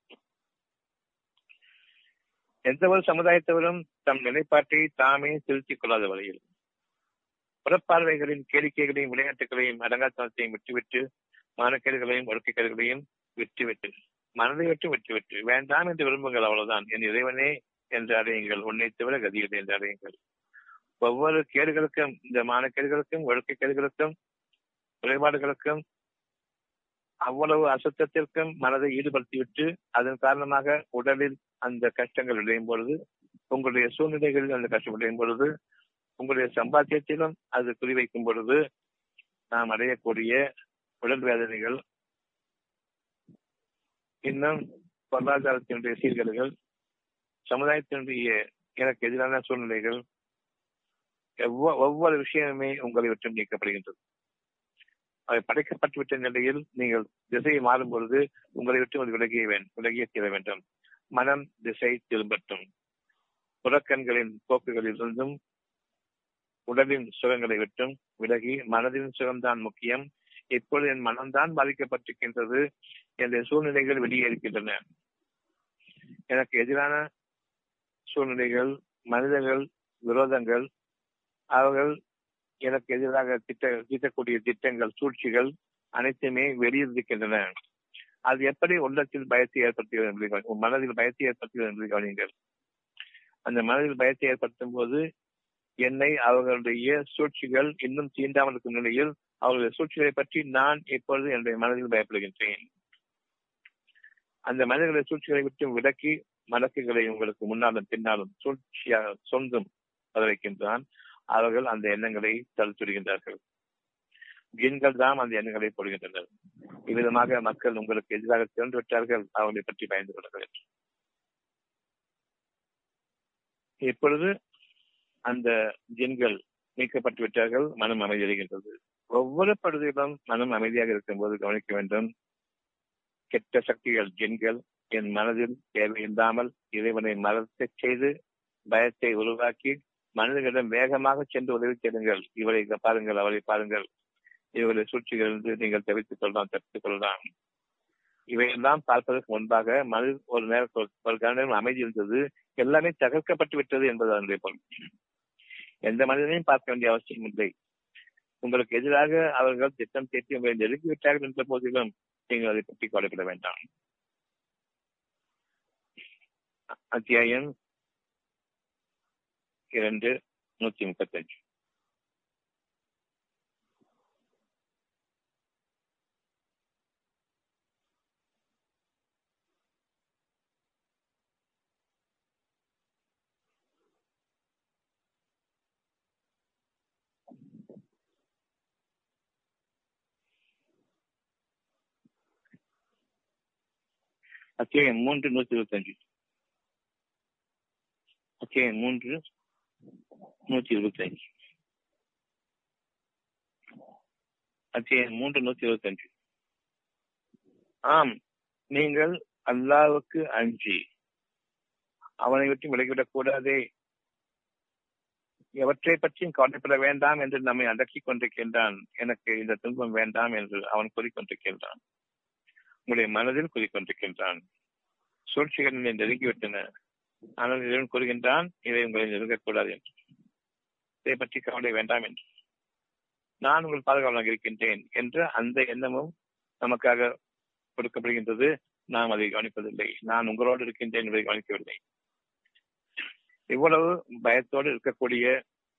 எந்த ஒரு சமுதாயத்தவரும் தம் நிலைப்பாட்டை தாமே திருத்திக் கொள்ளாத வகையில் புறப்பார்வைகளின் கேளிக்கைகளையும் விளையாட்டுகளையும் அடங்காத்தனத்தையும் விட்டுவிட்டு மானக்கேடுகளையும் ஒடுக்கக்கேடுகளையும் விட்டுவிட்டு மனதை விட்டு வேண்டாம் என்று விரும்புங்கள். அவ்வளவுதான். என் இறைவனே என்று அறையுங்கள். உன்னை தவிர கதியில்லை என்று அறையுங்கள். ஒவ்வொரு கேடுகளுக்கும், இந்த மானக்கேடுகளுக்கும் ஒழுக்கக்கேடுகளுக்கும் குறைபாடுகளுக்கும் அவ்வளவு அசுத்தத்திற்கும் மனதை ஈடுபடுத்திவிட்டு அதன் காரணமாக உடலில் அந்த கஷ்டங்கள் விளையும் பொழுது, உங்களுடைய சூழ்நிலைகளில் அந்த கஷ்டம் விளையும் பொழுது, உங்களுடைய சம்பாத்தியத்திலும் அது குறிவைக்கும் பொழுது நாம் அடையக்கூடிய உடல் வேதனைகள், இன்னும் பொருளாதாரத்தினுடைய சீர்கேடுகள், சமுதாயத்தினுடைய எனக்கு எதிரான சூழ்நிலைகள், ஒவ்வொரு விஷயமுமே உங்களை விட்டு நீக்கப்படுகின்றது. அவை படைக்கப்பட்டுவிட்ட நிலையில் நீங்கள் திசையை மாறும் பொழுது உங்களை விட்டு அது விலகிய தீர வேண்டும். மனம் திசை திரும்பட்டும். புறக்கண்களின் போக்குகளில் இருந்தும் உடலின் சுகங்களை விட்டும் விலகி மனதின் சுகம்தான் முக்கியம். இப்பொழுது என் மனம்தான் பாதிக்கப்பட்டிருக்கின்றது, என்னுடைய சூழ்நிலைகள் வெளியே இருக்கின்றன, எனக்கு எதிரான சூழ்நிலைகள், மனிதர்கள், விரோதங்கள், அவர்கள் எனக்கு எதிராக தீட்டக்கூடிய திட்டங்கள், சூழ்ச்சிகள் அனைத்துமே வெளியிருக்கின்றன. அது எப்படி உள்ளத்தில் பயத்தை ஏற்படுத்துகிறது, மனதில் பயத்தை ஏற்படுத்துகிறது என்பதை கவனியுங்கள். அந்த மனதில் பயத்தை ஏற்படுத்தும் போது என்னை அவர்களுடைய சூழ்ச்சிகள் இன்னும் தீண்டாமல் இருக்கும் நிலையில் அவர்களுடைய சூழ்ச்சிகளை பற்றி நான் இப்பொழுது என்னுடைய மனதில் பயப்படுகின்றேன். அந்த மனிதர்களுடைய சூழ்ச்சிகளை விட்டு விலக்கி மலக்குகளை உங்களுக்கு முன்னாலும் பின்னாலும் சூழ்ச்சியாக சொந்தும் பதவிக்கின்றான். அவர்கள் அந்த எண்ணங்களை தடுத்துடுகின்றார்கள். ஜின்கள் தான் அந்த எண்ணங்களை போடுகின்றனர். இவ்விதமாக மக்கள் உங்களுக்கு எதிராக திரண்டு விட்டார்கள், அவர்களை பற்றி பயந்து கொள்ளுங்கள். இப்பொழுது அந்த ஜின்கள் நீக்கப்பட்டு விட்டார்கள். மனம் அமைதியடைகின்றது. ஒவ்வொரு பகுதியிலும் மனம் அமைதியாக இருக்கும் போது கவனிக்க வேண்டும். கெட்ட சக்திகள், ஜின்கள், என் மனதில் தேவையில்லாமல் இறைவனை மறக்க செய்து பயத்தை உருவாக்கி மனிதர்களிடம் வேகமாக சென்று உதவி தேடுங்கள். இவரை பாருங்கள், அவரை பாருங்கள், இவர்களை சூழ்ச்சிகளிலிருந்து நீங்கள் தவிர்த்துக் கொள்ளலாம். இவையெல்லாம் பார்ப்பதற்கு முன்பாக மனித ஒரு நேரம் அமைதி இருந்தது. எல்லாமே தகர்க்கப்பட்டு விட்டது என்பது அதனுடைய பொருள். எந்த மனிதனையும் பார்க்க வேண்டிய அவசியம் இல்லை. உங்களுக்கு எதிராக அவர்கள் திட்டம் தீட்டி உங்களை நெருங்கிவிட்டார்கள் என்ற போதிலும் நீங்கள் அதை பற்றி கவலைப்பட வேண்டாம். அத்தியாயம் 2 135. அத்தியாயம் 3 125. அத்தியாயம் 3 125. அத்தியாயம் 3 125. ஆம், நீங்கள் அல்லாஹ்வுக்கு அஞ்சி அவனை விட்டு விலகிவிடக் கூடாதே. எவற்றை பற்றியும் கவலைப்பட வேண்டாம் என்று நம்மை அடக்கிக் கொண்டிருக்கின்றான். எனக்கு இந்த துன்பம் வேண்டாம் என்று அவன் கூறிக்கொண்டிருக்கின்றான். உங்களுடைய மனதில் கூறிக்கொண்டிருக்கின்றான். சூழ்ச்சிகள் என்னை நெருங்கிவிட்டன. ஆனால் இறைவன் கூறுகின்றான், இதை உங்களை நெருங்கக்கூடாது என்று, இதை பற்றி கவலை வேண்டாம் என்று, நான் உங்கள் பாதுகாவலாக இருக்கின்றேன் என்ற அந்த எண்ணமும் நமக்காக கொடுக்கப்படுகின்றது. நாம் அதை கவனிப்பதில்லை. நான் உங்களோடு இருக்கின்றேன் என்பதை கவனிக்கவில்லை. இவ்வளவு பயத்தோடு இருக்கக்கூடிய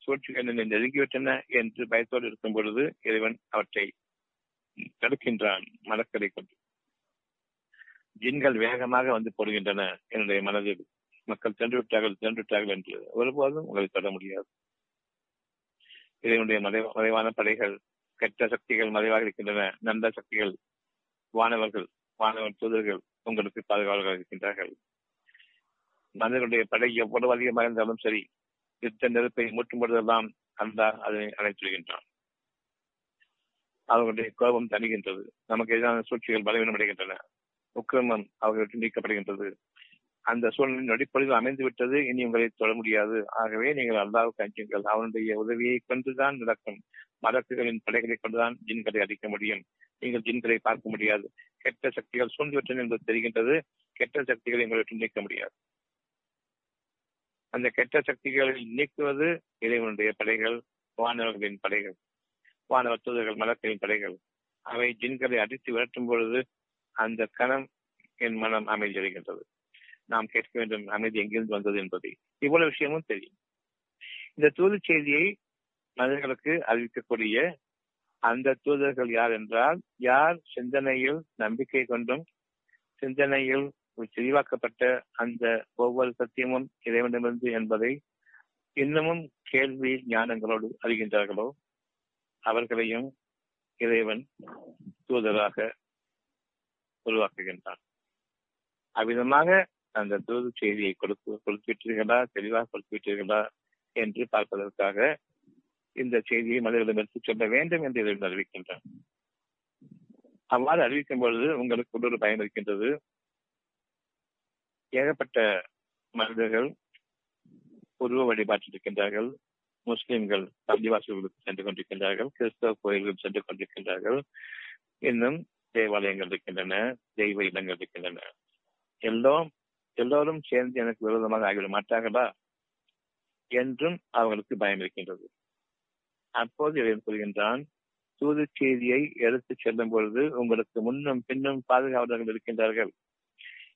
சூழ்ச்சிகள் என்னை நெருங்கிவிட்டன என்று பயத்தோடு இருக்கும் பொழுது இறைவன் அவற்றை தடுக்கின்றான் மலக்களை கொண்டு. ஜின்கள் வேகமாக வந்து போடுகின்றன என்னுடைய மனதில். மக்கள் திரண்டுவிட்டார்கள் என்று ஒருபோதும் உங்களை தொட முடியாது. இதனுடைய மறைவான படைகள், கெட்ட சக்திகள் மறைவாக இருக்கின்றன. நல்ல சக்திகள், வானவர் தூதர்கள் உங்களுக்கு பாதுகாவலர்களாக இருக்கின்றார்கள். மனிதர்களுடைய படை எவ்வளவு அதிகமாக இருந்தாலும் சரி, யுத்த நெருப்பை மூட்டும் பொழுதெல்லாம் அந்த அதனை அழைத்துடுகின்றான். அவர்களுடைய கோபம் தணிகின்றது. நமக்கு எதிரான சூழ்ச்சிகள் பலவீனம் அடைகின்றன. உக்கிரமம் அவர்களுக்கு நீக்கப்படுகின்றது. அந்த சூழ்நிலை நொடிப்பொழுது அமைந்து விட்டது. இனி உங்களை தொட முடியாது. ஆகவே நீங்கள் அல்லாஹ்வுக்கு அஞ்சுங்கள். அவனுடைய உதவியை கொண்டுதான் நடக்கும். மலக்குகளின் படைகளை கொண்டுதான் ஜின்களை அடிக்க முடியும். நீங்கள் ஜின்களை பார்க்க முடியாது. கெட்ட சக்திகள் சூழ்ந்துவிட்டன என்பது தெரிகின்றது. கெட்ட சக்திகளை உங்களை விட்டு நீக்க முடியாது. அந்த கெட்ட சக்திகளை நீக்குவது இறைவனுடைய படைகள், வானவர்களின் படைகள், வானவர் தூதர்கள், மலக்குகளின் படைகள். அவை ஜின்களை அடித்து விரட்டும் பொழுது அந்த கணம் என் மனம் அமைதி அடைகின்றது. நாம் கேட்க வேண்டும் அமைதி எங்கிருந்து வந்தது என்பதை. இவ்வளவு விஷயமும் தெரியும். இந்த தூது செய்தியை மனிதர்களுக்கு அறிவிக்கக்கூடிய அந்த தூதர்கள் யார் என்றால், யார் சிந்தனையில் நம்பிக்கை கொண்டும் சிந்தனையில் செறிவாக்கப்பட்ட அந்த ஒவ்வொரு சத்தியமும் இறைவனிடமிருந்து என்பதை இன்னமும் கேள்வி ஞானங்களோடு அறிகின்றார்களோ அவர்களையும் இறைவன் தூதராக உருவாக்குகின்றான். அவ்விதமாக அந்த தூது செய்தியை கொடுத்துவிட்டீர்களா, தெளிவாக கொடுத்துவிட்டீர்களா என்று பார்ப்பதற்காக இந்த செய்தியை மனிதர்களிடம் எடுத்துச் சொல்ல வேண்டும் என்று இறைவன் அறிவிக்கின்றான். அவ்வாறு அறிவிக்கும் பொழுது உங்களுக்கு ஒரு பயம் இருக்கின்றது. ஏகப்பட்ட மனிதர்கள் உருவ வழிபாட்டிருக்கின்றார்கள். முஸ்லிம்கள் பள்ளிவாசல்களுக்கு சென்று கொண்டிருக்கின்றார்கள், கிறிஸ்தவ கோயில்களுக்கு சென்று கொண்டிருக்கின்றார்கள், இன்னும் தேவாலயங்கள் இருக்கின்றன, தெய்வ இடங்கள் இருக்கின்றன. எல்லோரும் சேர்ந்து எனக்கு விரோதமாக ஆகிவிட மாட்டார்களா என்றும் அவர்களுக்கு பயம் இருக்கின்றது. அப்போது இறைவன் கூறுகின்றான், தூது செய்தியை எடுத்துச் செல்லும் பொழுது உங்களுக்கு முன்னும் பின்னும் பாதுகாவலர்கள் இருக்கின்றார்கள்.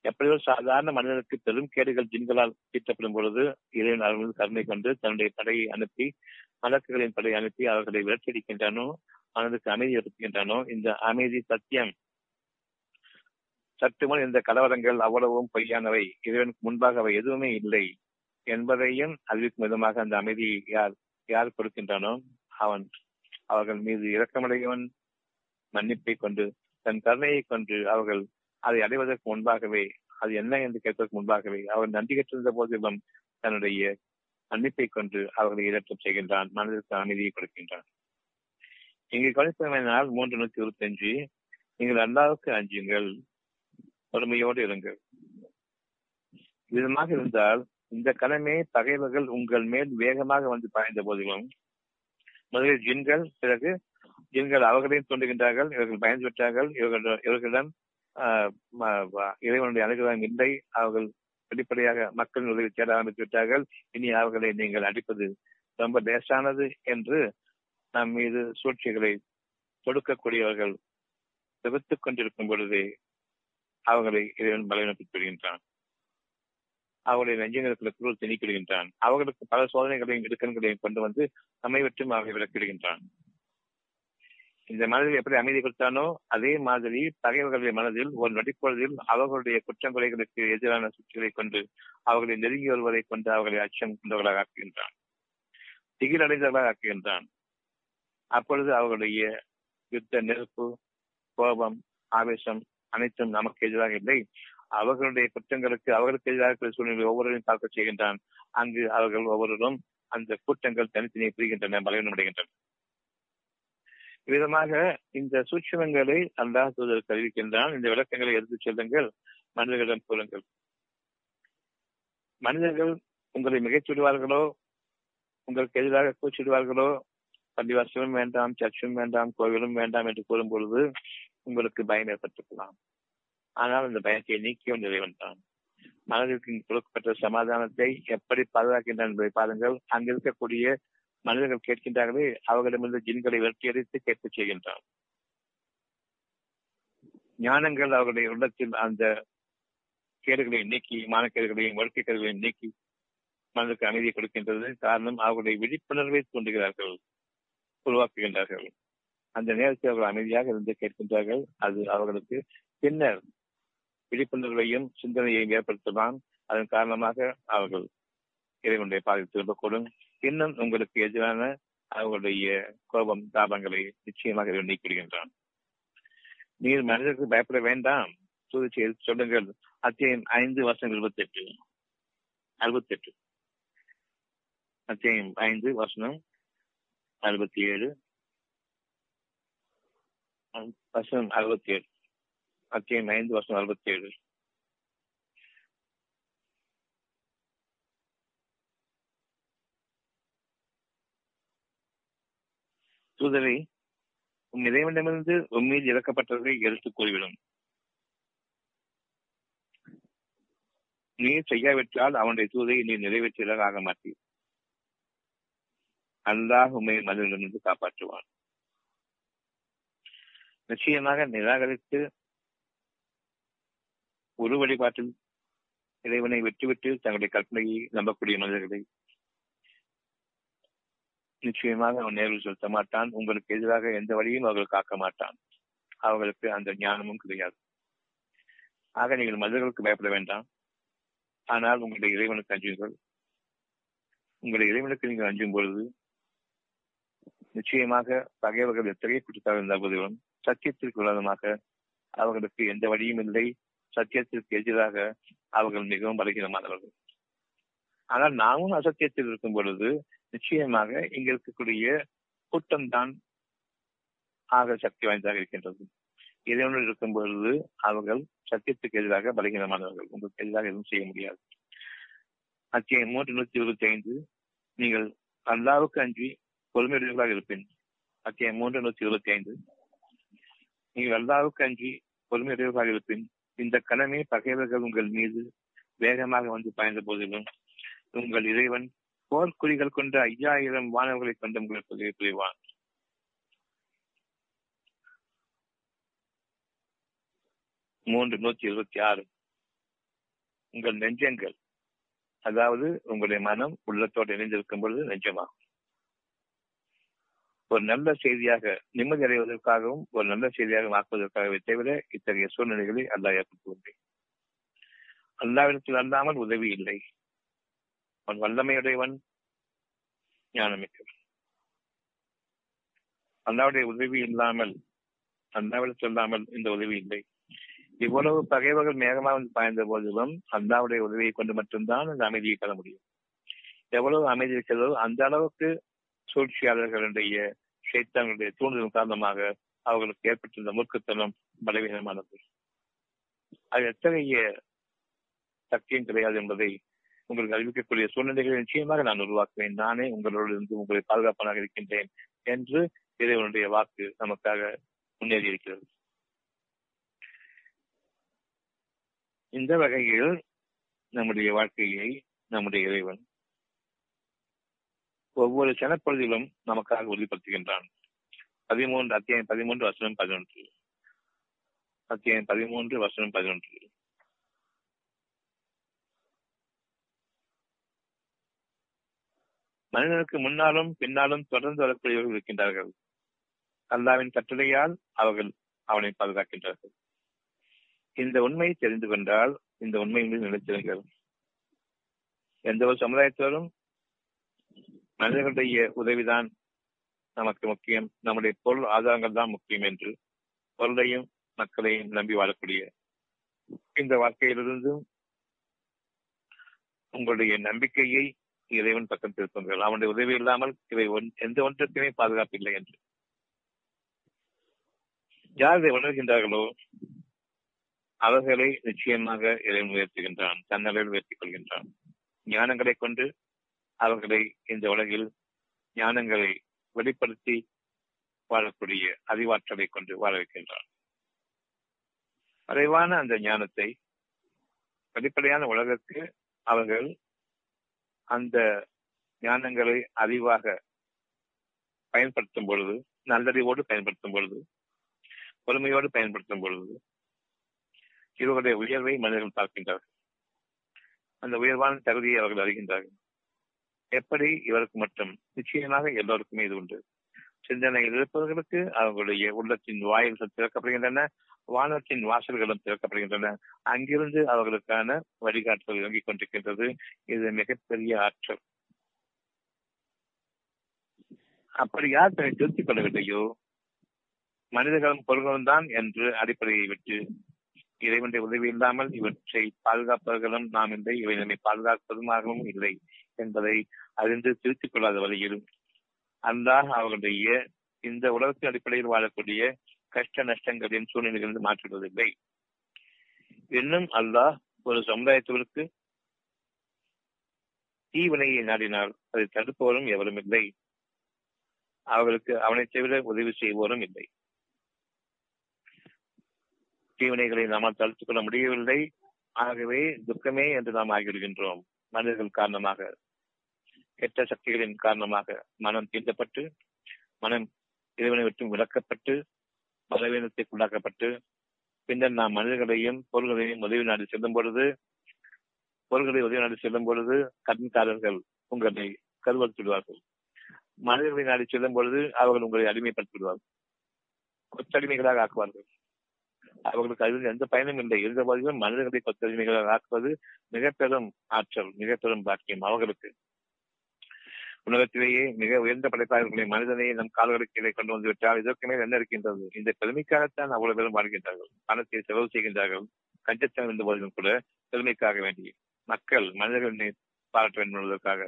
எப்படியோ சாதாரண மனிதனுக்கு பெரும் கேடுகள் ஜின்களால் தீட்டப்படும் பொழுது இறைவன் அவர்கள் கருணை கொண்டு தன்னுடைய படையை அனுப்பி, மலக்குகளின் படையை அனுப்பி அவர்களை விரட்டியடிக்கின்றனோ, அவனுக்கு அமைதி எடுத்துக்கின்றனோ, இந்த அமைதி சத்தியம். சற்றுமுன் இந்த கலவரங்கள் அவ்வளவும் பொய்யானவை, இறைவனுக்கு முன்பாக அவை எதுவுமே இல்லை என்பதையும் அறிவிக்கும் விதமாக அந்த அமைதியை யார் கொடுக்கின்றனோ அவன் அவர்கள் மீது இரக்கமடையவன், மன்னிப்பை கொண்டு தன் கருணையை கொண்டு அவர்கள் அதை அடைவதற்கு முன்பாகவே, அது என்ன என்று கேட்பதற்கு முன்பாகவே அவர்கள் நன்றி கற்றிருந்த போதிலும் தன்னுடைய மன்னிப்பை கொண்டு அவர்களை இரக்கம் செய்கின்றான், மனதிற்கு அமைதியை கொடுக்கின்றான். இங்கு கவனித்தமையினால் 325, நீங்கள் அல்லாஹ்வுக்கு அஞ்சுங்கள், பொறுமையோடு இருங்கள். விதமாக இருந்தால் இந்த கடமை பகைவர்கள் உங்கள் மேல் வேகமாக வந்து பாய்ந்த போதிலும், முதலில் ஜின்கள், பிறகு ஜின்கள் அவர்களையும் தோன்றுகின்றார்கள். இவர்கள் பயந்து விட்டார்கள், இவர்களிடம் இறைவனுடைய அனுகிரகம் இல்லை, அவர்கள் வெளிப்படையாக மக்களின் உதவி தேட ஆரம்பித்து விட்டார்கள், இனி அவர்களை நீங்கள் அடிப்பது ரொம்ப லேசானது என்று நம் மீது சூழ்ச்சிகளை தொடுக்கக்கூடியவர்கள் தவிர்த்துக் கொண்டிருக்கும் பொழுதே அவர்களை இறைவன் பலவீனப்படுத்தி விடுகின்றான். அவர்களை நெஞ்சங்களுக்குள்ள திணிக்கிடுகின்றான். அவர்களுக்கு பல சோதனைகளையும் இடுக்கண்களையும் கொண்டு வந்து நம்மை விட்டும் அவர்களை விளக்கிடுகின்றான். இந்த மனதில் எப்படி அமைதி கொடுத்தானோ அதே மாதிரி பகைவர்களுடைய மனதில் ஒரு நடிப்பொழுதில் அவர்களுடைய குற்றங்குறைகளுக்கு எதிரான சுற்றுகளை கொண்டு, அவர்களை நெருங்கி வருவதை கொண்டு அவர்களை அச்சம் கொண்டவர்களாக ஆக்குகின்றான், திகில் அடைந்தவர்களாக ஆக்குகின்றான். அப்பொழுது அவர்களுடைய யுத்த நெருப்பு, கோபம், ஆவேசம் அனைத்தும் நமக்கு எதிராக இல்லை, அவர்களுடைய குற்றங்களுக்கு அவர்களுக்கு எதிராக சூழ்நிலை ஒவ்வொருவரையும் தாக்கல் செய்கின்றான். அங்கு அவர்கள் ஒவ்வொருவரும் அந்த கூட்டங்கள் தனித்தனியை பிரிகின்றன, பலவீனமடைகின்றன. விதமாக இந்த சூட்சமங்களை அல்லாஹ் தூதருக்கு அறிவிக்கின்றான். இந்த விளக்கங்களை எடுத்துச் செல்லுங்கள், மனிதர்களிடம் கூறுங்கள். மனிதர்கள் உங்களை மிகச்சிடுவார்களோ, உங்களுக்கு எதிராக கூச்சிடுவார்களோ, பள்ளிவாசலும் வேண்டாம், சர்ச்சும் வேண்டாம், கோவிலும் வேண்டாம் என்று கூறும் பொழுது உங்களுக்கு பயம் ஏற்பட்டுக்கலாம். ஆனால் அந்த பயத்தை நீக்கிய இறைவன் தான் மனதிற்கு கொடுக்கப்பட்ட சமாதானத்தை எப்படி பாதுகாக்கின்றான் என்பதை பாருங்கள். அங்கிருக்கக்கூடிய மனிதர்கள் கேட்கின்றார்களே, அவர்களிடமிருந்து ஜின்களை வெற்றியடித்து கேட்க செய்கின்றான். ஞானங்கள் அவர்களுடைய உள்ளத்தில் அந்த கேடுகளை நீக்கி, மானக்கேடுகளையும் வழக்கை கேடுகளையும் நீக்கி மனதிற்கு அமைதியை கொடுக்கின்றது. காரணம், அவர்களுடைய விழிப்புணர்வை தூண்டுகிறார்கள், உருவாக்குகின்றார்கள். அந்த நேரத்தில் அவர்கள் அமைதியாக இருந்து கேட்கின்றார்கள். அது அவர்களுக்கு பின்னர் விழிப்புணர்வையும் சிந்தனையையும் ஏற்படுத்தலாம். அதன் காரணமாக அவர்கள் இறைவனுடைய பாதையில் திரும்பக்கூடும். இன்னும் உங்களுக்கு எதிரான அவர்களுடைய கோபம், தாபங்களை நிச்சயமாக நீக்கிவிடுகின்றான். நீர் மனிதருக்கு பயப்பட வேண்டாம், சூழ்ச்சி சொல்லுங்கள். அத்தியாயம் 5:67 தூதரை, உன் இறைவனிடமிருந்து உண்மையில் இறக்கப்பட்டதை எடுத்துக் கூறிவிடும். நீ செய்யாவிட்டால் அவனுடைய தூதை நீ நிறைவேற்றியதாக ஆக மாட்டீர். அல்லாஹ் உண்மை மனிதனிடமிருந்து காப்பாற்றுவான். நிச்சயமாக நிராகரித்து ஒரு வழிபாட்டில் இறைவனை வெற்றிவிட்டு தங்களுடைய கற்பனையை நம்பக்கூடிய மனிதர்களை நிச்சயமாக அவன் நேரில் செலுத்த மாட்டான். உங்களுக்கு எதிராக எந்த வழியும் அவர்கள் காக்க மாட்டான். அவர்களுக்கு அந்த ஞானமும் கிடையாது. ஆக நீங்கள் மனிதர்களுக்கு பயப்பட வேண்டாம். ஆனால் உங்களுடைய இறைவனுக்கு அஞ்சுங்கள். உங்களுடைய இறைவனுக்கு நீங்கள் அஞ்சும் பொழுது நிச்சயமாக பகைவர்கள் எத்தகைய குற்றத்தாக இருந்த போதிலும் சத்தியத்திற்கு விரோதமாக அவர்களுக்கு எந்த வழியும் இல்லை. சத்தியத்திற்கு எதிராக அவர்கள் மிகவும் பலகீனமானவர்கள். ஆனால் நாமும் அசத்தியத்தில் இருக்கும் பொழுது நிச்சயமாக இங்க இருக்கக்கூடிய கூட்டம்தான் ஆக சக்தி வாய்ந்ததாக இருக்கின்றது. இறைவனில் இருக்கும் பொழுது அவர்கள் சத்தியத்துக்கு எதிராக பலகீனமானவர்கள். உங்களுக்கு எதிராக எதுவும் செய்ய முடியாது. அத்தியாயம் 325 நீங்கள் அல்லாவுக்கு அஞ்சி பொறுமையுடையவர்களாக இருப்பேன். அத்தியாயம் 325 நீங்கள் அல்லாவுக்கு அஞ்சி பொறுமையுடையவர்களாக இருப்பேன். இந்த கடமை பகைவர்கள் உங்கள் மீது வேகமாக வந்து பாய்ந்த போதிலும் உங்கள் இறைவன் போர்க்குறிகள் கொண்ட 5000 வானவர்களை கொண்டு உங்களுக்கு புரிவான். உங்கள் நெஞ்சங்கள், அதாவது உங்களுடைய மனம் உள்ளத்தோடு இணைந்திருக்கும் பொழுது நெஞ்சமாகும். ஒரு நல்ல செய்தியாக நிம்மதி அடைவதற்காகவும் ஒரு நல்ல செய்தியாக ஆக்குவதற்காகவே தவிர இத்தகைய சூழ்நிலைகளை அல்லாஹ் ஏற்படுத்தவில்லை. அல்லாவிடத்தில் அல்லாமல் உதவி இல்லை. அவன் வல்லமையுடையவன், ஞானமிக்கவன். அல்லாவுடைய உதவி இல்லாமல், அல்லாவிடத்தில் அல்லாமல் இந்த உதவி இல்லை. இவ்வளவு பகைவர்கள் மேகமாக பாய்ந்த போதிலும் அல்லாவுடைய உதவியை கொண்டு மட்டும்தான் அந்த அமைதியை பெற முடியும். எவ்வளவு அமைதி இருக்கிறதோ அந்த அளவுக்கு சூழ்ச்சியாளர்களுடைய சைத்தான்களுடைய தூண்டுதல் காரணமாக அவர்களுக்கு ஏற்பட்டிருந்த மூர்க்கத்தனம் பலவீனமானது. அது எத்தகைய சக்தியும் கிடையாது என்பதை உங்களுக்கு அறிவிக்கக்கூடிய சூழ்நிலைகளை நிச்சயமாக நான் உருவாக்குவேன். நானே உங்களோடு இருந்து உங்களை பாதுகாப்பனாக இருக்கின்றேன் என்று இறைவனுடைய வாக்கு நமக்காக முன்னேறி இருக்கிறது. இந்த வகையில் நம்முடைய வாழ்க்கையை நம்முடைய இறைவன் ஒவ்வொரு சனப்பொழுதிலும் நமக்காக உறுதிப்படுத்துகின்றான். 13 அத்தியாயம் 13 வசனம் 11. அத்தியாயம் 13 வசனம் 11. மனிதனுக்கு முன்னாலும் பின்னாலும் தொடர்ந்து வரக்கூடியவர்கள் இருக்கின்றார்கள். அல்லாவின் கட்டளையால் அவர்கள் அவனை பாதுகாக்கின்றார்கள். இந்த உண்மையை தெரிந்து கொண்டால் இந்த உண்மை மீது நிலைத்திருங்கள். எந்த ஒரு சமுதாயத்திலும் மனிதர்களுடைய உதவிதான் நமக்கு முக்கியம், நம்முடைய பொருள் ஆதாரங்கள் தான் முக்கியம் என்று பொருளையும் மக்களையும் நம்பி வாழக்கூடிய இந்த வாழ்க்கையிலிருந்தும் உங்களுடைய நம்பிக்கையை இறைவன் பக்கம் திருப்புங்கள். அவனுடைய உதவி இல்லாமல் இவை எந்த ஒன்றுக்குமே பாதுகாப்பு இல்லை என்று யார் இதை உணர்கின்றார்களோ அவர்களை நிச்சயமாக இறைவன் உயர்த்துகின்றான், தன்னளவில் உயர்த்திக் கொள்கின்றான். ஞானங்களை கொண்டு அவர்களை இந்த உலகில் ஞானங்களை வெளிப்படுத்தி வாழக்கூடிய அறிவாற்றலை கொண்டு வாழ வைக்கின்றான். மறைவான அந்த ஞானத்தை வெளிப்படையான உலகிற்கு அவர்கள் அந்த ஞானங்களை அறிவாக பயன்படுத்தும் பொழுது, நல்லறிவோடு பயன்படுத்தும் பொழுது, பொறுமையோடு பயன்படுத்தும் பொழுது இவர்களுடைய உயர்வை மனிதர்கள் பார்க்கின்றார்கள். அந்த உயர்வான தகுதியை அவர்கள் அறிகின்றார்கள். எப்படி இவருக்கு மட்டும்? நிச்சயமாக எல்லோருக்குமே இது உண்டு. சிந்தனையில் இருப்பவர்களுக்கு அவர்களுடைய உள்ளத்தின் வாயில்கள் திறக்கப்படுகின்றன, வானத்தின் வாசல்களும் திறக்கப்படுகின்றன. அங்கிருந்து அவர்களுக்கான வழிகாட்டுதல் இறங்கிக் கொண்டிருக்கின்றது. இது மிகப்பெரிய ஆற்றல். அப்படி யார் தன்னை திருத்திக் கொள்ளவில்லையோ, மனிதர்களும் பொருள்களும் தான் என்று அடிப்படையை விட்டு இறைவனுடைய உதவி இல்லாமல் இவற்றை பாதுகாப்பவர்களும் நாம் இல்லை, இவை நம்மை பாதுகாப்பதுமாகவும் இல்லை என்பதை அறிந்து திருத்திக் கொள்ளாத வழியிலும் அல்லாஹ் அவர்களுடைய இந்த உலகத்தின் அடிப்படையில் வாழக்கூடிய கஷ்ட நஷ்டங்களின் சூழ்நிலையிலிருந்து மாற்றுவதில்லை. இன்னும் அல்லாஹ் ஒரு சமுதாயத்திற்கு தீவினையை நாடினால் அதை தடுப்பவரும் எவரும் இல்லை. அவர்களுக்கு அவனை தவிர உதவி செய்வோரும் இல்லை. தீவினைகளை நாம் தடுத்துக் கொள்ள முடியவில்லை. ஆகவே துக்கமே என்று நாம் ஆகிவிடுகின்றோம். மனிதர்கள் காரணமாக, கெட்ட சக்திகளின் காரணமாக மனம் தீண்டப்பட்டு, மனம் இறைவனை விட்டு விலக்கப்பட்டு பலவீனத்திற்குள்ளாக்கப்பட்டு பின்னர் நாம் மனிதர்களையும் பொருள்களையும் உதவி நாடி செல்லும் பொழுது கடன்காரர்கள் உங்களை கருவறுத்துவிடுவார்கள். மனிதர்களை நாடி செல்லும் பொழுது அவர்கள் உங்களை அடிமைப்படுத்திவிடுவார்கள், கொச்சடிமைகளாக ஆக்குவார்கள். அவர்களுக்கு அறிவில் எந்த பயனும் இல்லை. இருந்த போதிலும் மனிதர்களை கொச்சடிமைகளாக ஆக்குவது மிக பெரும் ஆற்றல், மிக பெரும் பாக்கியம் அவர்களுக்கு. உலகத்திலேயே மிக உயர்ந்த படைப்பாளர்களை மனிதனையை நம் கால்களுக்கு கொண்டு வந்துவிட்டால் இதற்கு மேல் என்ன இருக்கின்றது? இந்த பெருமைக்காகத்தான் அவ்வளவு பேரும் வாழ்கின்றார்கள், பணத்தை செலவு செய்கின்றார்கள். கஞ்சத்தனம் இருந்த போதிலும் கூட பெருமைக்காக வேண்டிய மக்கள் மனிதர்களை பாராட்ட வேண்டும் என்பதற்காக.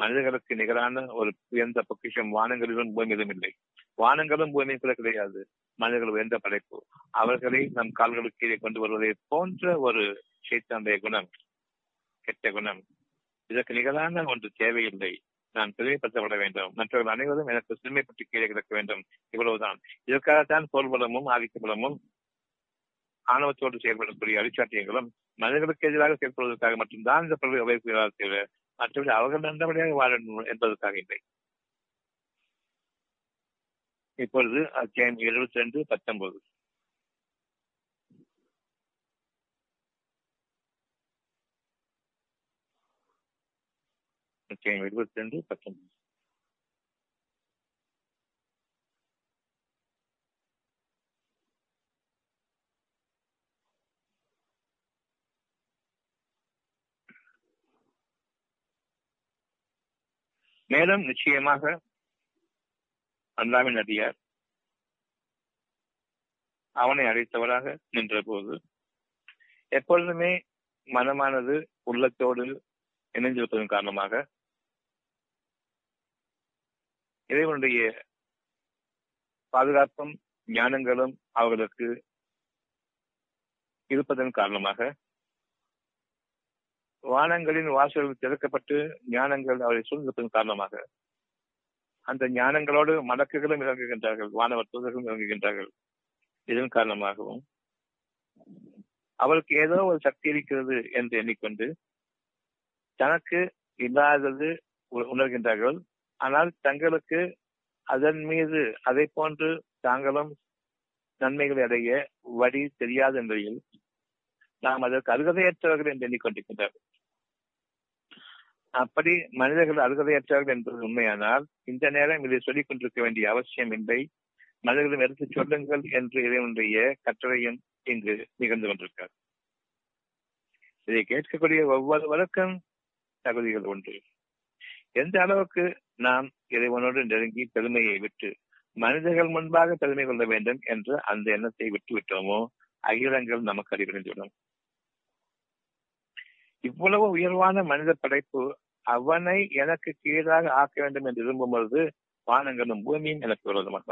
மனிதர்களுக்கு நிகரான ஒரு உயர்ந்த பொக்கிஷம் வானங்களிலும் பூமியிலும் இல்லை. வானங்களும் பூமியும் கூட கிடையாது. மனிதர்கள் உயர்ந்த படைப்பு. அவர்களை நம் கால்களுக்கு கொண்டு வருவதை போன்ற ஒரு சைத்தானுடைய குணம், கெட்ட குணம். இதற்கு நிகரான ஒன்று தேவையில்லை. நான் பெருமைப்படுத்தப்பட வேண்டும், மற்றவர்கள் அனைவரும் எனக்கு சிறுமைப்பட்டு கீழே கிடக்க வேண்டும். இவ்வளவுதான். இதற்காகத்தான் போர்பலமும் ஆதிக்கபலமும் ஆணவத்தோடு செயல்படக்கூடிய அரிச்சாட்டியங்களும் மனிதர்களுக்கு எதிராக செயல்படுவதற்காக மட்டும்தான் இந்த பொருள் உபயோகிக்கிறார்கள். மற்றபடி அவர்கள் நல்லபடியாக வாழ என்பதற்காக இல்லை. இப்பொழுது அத்தியாயம் 72:19. மேலும் நிச்சயமாக அல்லாஹ்வின் அடியார் அவனை அழைத்தவராக நின்ற போது எப்பொழுதுமே மனமானது உள்ளத்தோடு இணைந்திருப்பதன் காரணமாக இறைவனுடைய பாதுகாப்பும் ஞானங்களும் அவர்களுக்கு இருப்பதன் காரணமாக வானங்களின் வாசல்கள் திறக்கப்பட்டு ஞானங்கள் அவரை சூழ்ந்திருப்பதன் காரணமாக அந்த ஞானங்களோடு மடக்குகளும் இறங்குகின்றார்கள், வானவர் தூதர்களும் இறங்குகின்றார்கள். இதன் காரணமாகவும் அவருக்கு ஏதோ ஒரு சக்தி இருக்கிறது என்று எண்ணிக்கொண்டு தனக்கு இல்லாதது உணர்கின்றார்கள். ஆனால் தங்களுக்கு அதன் மீது அதை போன்று தாங்களும் நன்மைகளை அடைய வழி தெரியாத நிலையில் நாம் அதற்கு அருகதையற்றவர்கள் என்று எண்ணிக்கொண்டிருக்கின்றார்கள். அப்படி மனிதர்கள் அருகதையற்றவர்கள் என்பது உண்மையானால் இந்த நேரம் இதை சொல்லிக் கொண்டிருக்க வேண்டிய அவசியம் இல்லை. மனிதர்களும் எடுத்துச் சொல்லுங்கள் என்று இறைவனுடைய கட்டளையும் இங்கு நிகழ்ந்து கொண்டிருக்கிறது. இதை கேட்கக்கூடிய ஒவ்வொருவருக்கும் தகுதிகள் ஒன்று. எந்த அளவுக்கு நாம் இறைவனோடு நெருங்கி பெருமையை விட்டு மனிதர்கள் முன்பாக பெருமை கொள்ள வேண்டும் என்ற அந்த எண்ணத்தை விட்டுவிட்டோமோ அகிலங்கள் நமக்கு அறிவிந்துவிடும். இவ்வளவு உயர்வான மனித படைப்பு அவனை எனக்கு கீழாக ஆக்க வேண்டும் என்று விரும்பும் பொழுது வானங்களும் பூமியும் எனக்கு விரோதமாக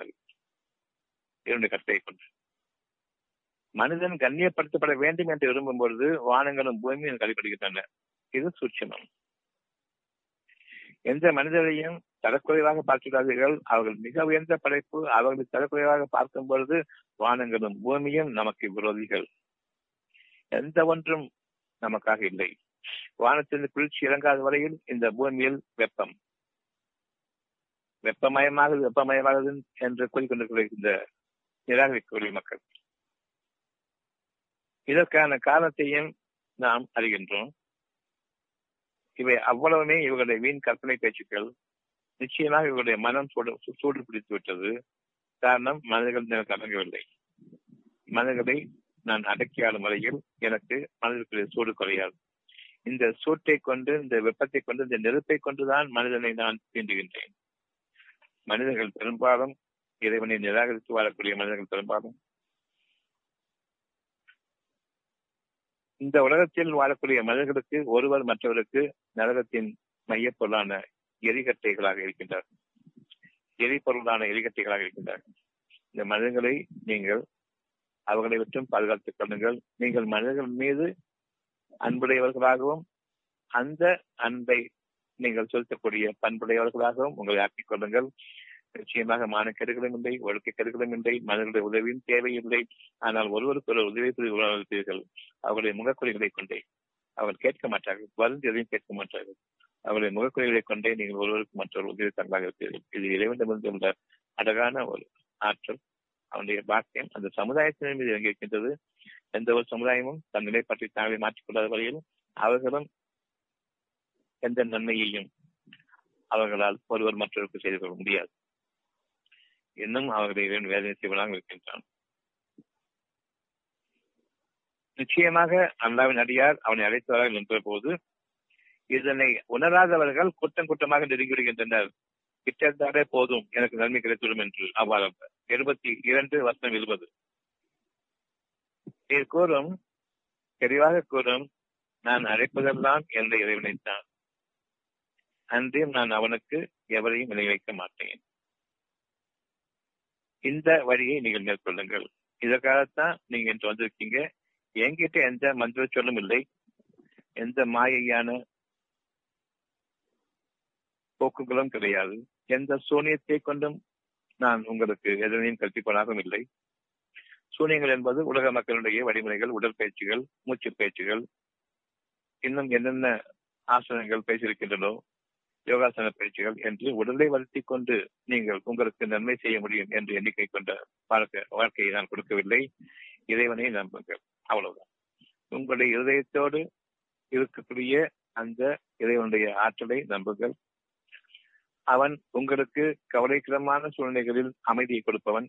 இரண்டு கட்டளை கொண்டு, மனிதன் கண்ணியப்படுத்தப்பட வேண்டும் என்று விரும்பும் பொழுது வானங்களும் பூமியும் எனக்கு அடிபடுகின்றன. இது சூட்சமம். எந்த மனிதரையும் தரக்குறைவாக பார்க்கிறார்கள். அவர்கள் மிக உயர்ந்த படைப்பு. அவர்களை தரக்குறைவாக பார்க்கும் பொழுது வானங்களும் பூமியும் நமக்கு விரோதிகள். எந்த ஒன்றும் நமக்காக இல்லை. வானத்திலிருந்து குளிர்ச்சி இறங்காத வரையில் இந்த பூமியில் வெப்பமயமாகுது என்று கூறிக்கொண்டிருக்கிற இந்த நிராகரிக்கக்கூடிய மக்கள் இதற்கான காரணத்தையும் நாம் அறிகின்றோம். இவை அவ்வளவுமே இவர்களுடைய வீண் கற்பனை பேச்சுக்கள். நிச்சயமாக இவர்களுடைய மனம் சூடு பிடித்து விட்டது. காரணம், மனிதர்கள் எனக்கு அடங்கவில்லை. மனிதர்களை நான் அடக்கியாலும் வரையில் எனக்கு மனிதர்களுடைய சூடு குறையாது. இந்த சூட்டை கொண்டு, இந்த வெப்பத்தை கொண்டு, இந்த நெருப்பை கொண்டுதான் மனிதனை நான் தீண்டுகின்றேன். மனிதர்கள் பெரும்பாலும் இறைவனை நிராகரித்து வாழக்கூடிய மனிதர்கள் பெரும்பாலும் இந்த உலகத்தில் வாழக்கூடிய மனிதர்களுக்கு ஒருவர் மற்றவருக்கு நரகத்தின் மையப்பொருளான எரிகட்டைகளாக இருக்கின்றார்கள். இந்த மனிதர்களை நீங்கள் அவர்களை விட்டும் பாதுகாத்துக் கொள்ளுங்கள். நீங்கள் மனிதர்கள் மீது அன்புடையவர்களாகவும் அந்த அன்பை நீங்கள் செலுத்தக்கூடிய பண்புடையவர்களாகவும் உங்களை ஆக்கிக் கொள்ளுங்கள். நிச்சயமாக மானக்கெடுகளும் இல்லை, ஒழுக்கக்கெடுகளும் இல்லை, மனிதர்களுடைய உதவியும் தேவையில்லை. ஆனால் ஒருவருக்கு ஒரு உதவி புரிவீர்கள். அவருடைய முகக்குறிகளை கொண்டே அவர்கள் கேட்க மாட்டார்கள், வருந்தியதையும் கேட்க மாட்டார்கள். அவருடைய முகக்குறிகளை கொண்டே நீங்கள் ஒருவருக்கு மற்றொரு உதவி தங்களாக இருப்பீர்கள். இது இறைவனிடமிருந்து உள்ள அழகான ஒரு ஆற்றல், அவனுடைய பாக்கியம் அந்த சமுதாயத்தின் மீது இறங்கியிருக்கின்றது. எந்த ஒரு சமுதாயமும் தன் நிலைப்பற்றி தானே மாற்றிக்கொள்ளாத வகையில் அவர்களும் எந்த நன்மையையும் அவர்களால் ஒருவர் மற்றவருக்கு செய்து கொள்ள முடியாது. இன்னும் அவர்களை வேதனை செய்வதாக இருக்கின்றான். நிச்சயமாக அல்லாவின் அடியார் அவனை அழைத்தவர்கள் என்ற போது இதனை உணராதவர்கள் கூட்டம் கூட்டமாக நெருங்கி விடுகின்றனர். கிட்டத்தாலே போதும் எனக்கு நன்மை கிடைத்துவிடும் என்று அவ்வாறு 72:20 கூறும். தெளிவாக கூறும், நான் அழைப்பதெல்லாம் எந்த இறைவனைத்தான், அன்றையும் நான் அவனுக்கு எவரையும் விளைவிக்க மாட்டேன். இந்த வழியை நீங்கள் மேற்கொள்ளுங்கள். இதற்காகத்தான் நீங்க இன்று வந்திருக்கீங்க. என்கிட்ட எந்த மந்திர சொல்லும் இல்லை, எந்த மாயையான போக்குகளும் கிடையாது, எந்த சூனியத்தை கொண்டும் நான் உங்களுக்கு எதனையும் கற்பிப்பதாகவும் இல்லை. சூனியங்கள் என்பது உலக மக்களுடைய வழிமுறைகள், உடற்பயிற்சிகள், மூச்சு பயிற்சிகள், இன்னும் என்னென்ன ஆசனங்கள் பேசியிருக்கின்றனோ, யோகாசன பயிற்சிகள் என்று உடலை வளர்த்தி கொண்டு நீங்கள் உங்களுக்கு நன்மை செய்ய முடியும் என்று எண்ணிக்கை கொண்ட வாழ்க்கையை நான் கொடுக்கவில்லை. இறைவனை நம்புங்கள், அவ்வளவுதான். உங்களுடைய இதயத்தோடு இருக்கக்கூடிய அந்த இறைவனுடைய ஆற்றலை நம்புங்கள். அவன் உங்களுக்கு கவலைக்கிடமான சூழ்நிலைகளில் அமைதியை கொடுப்பவன்.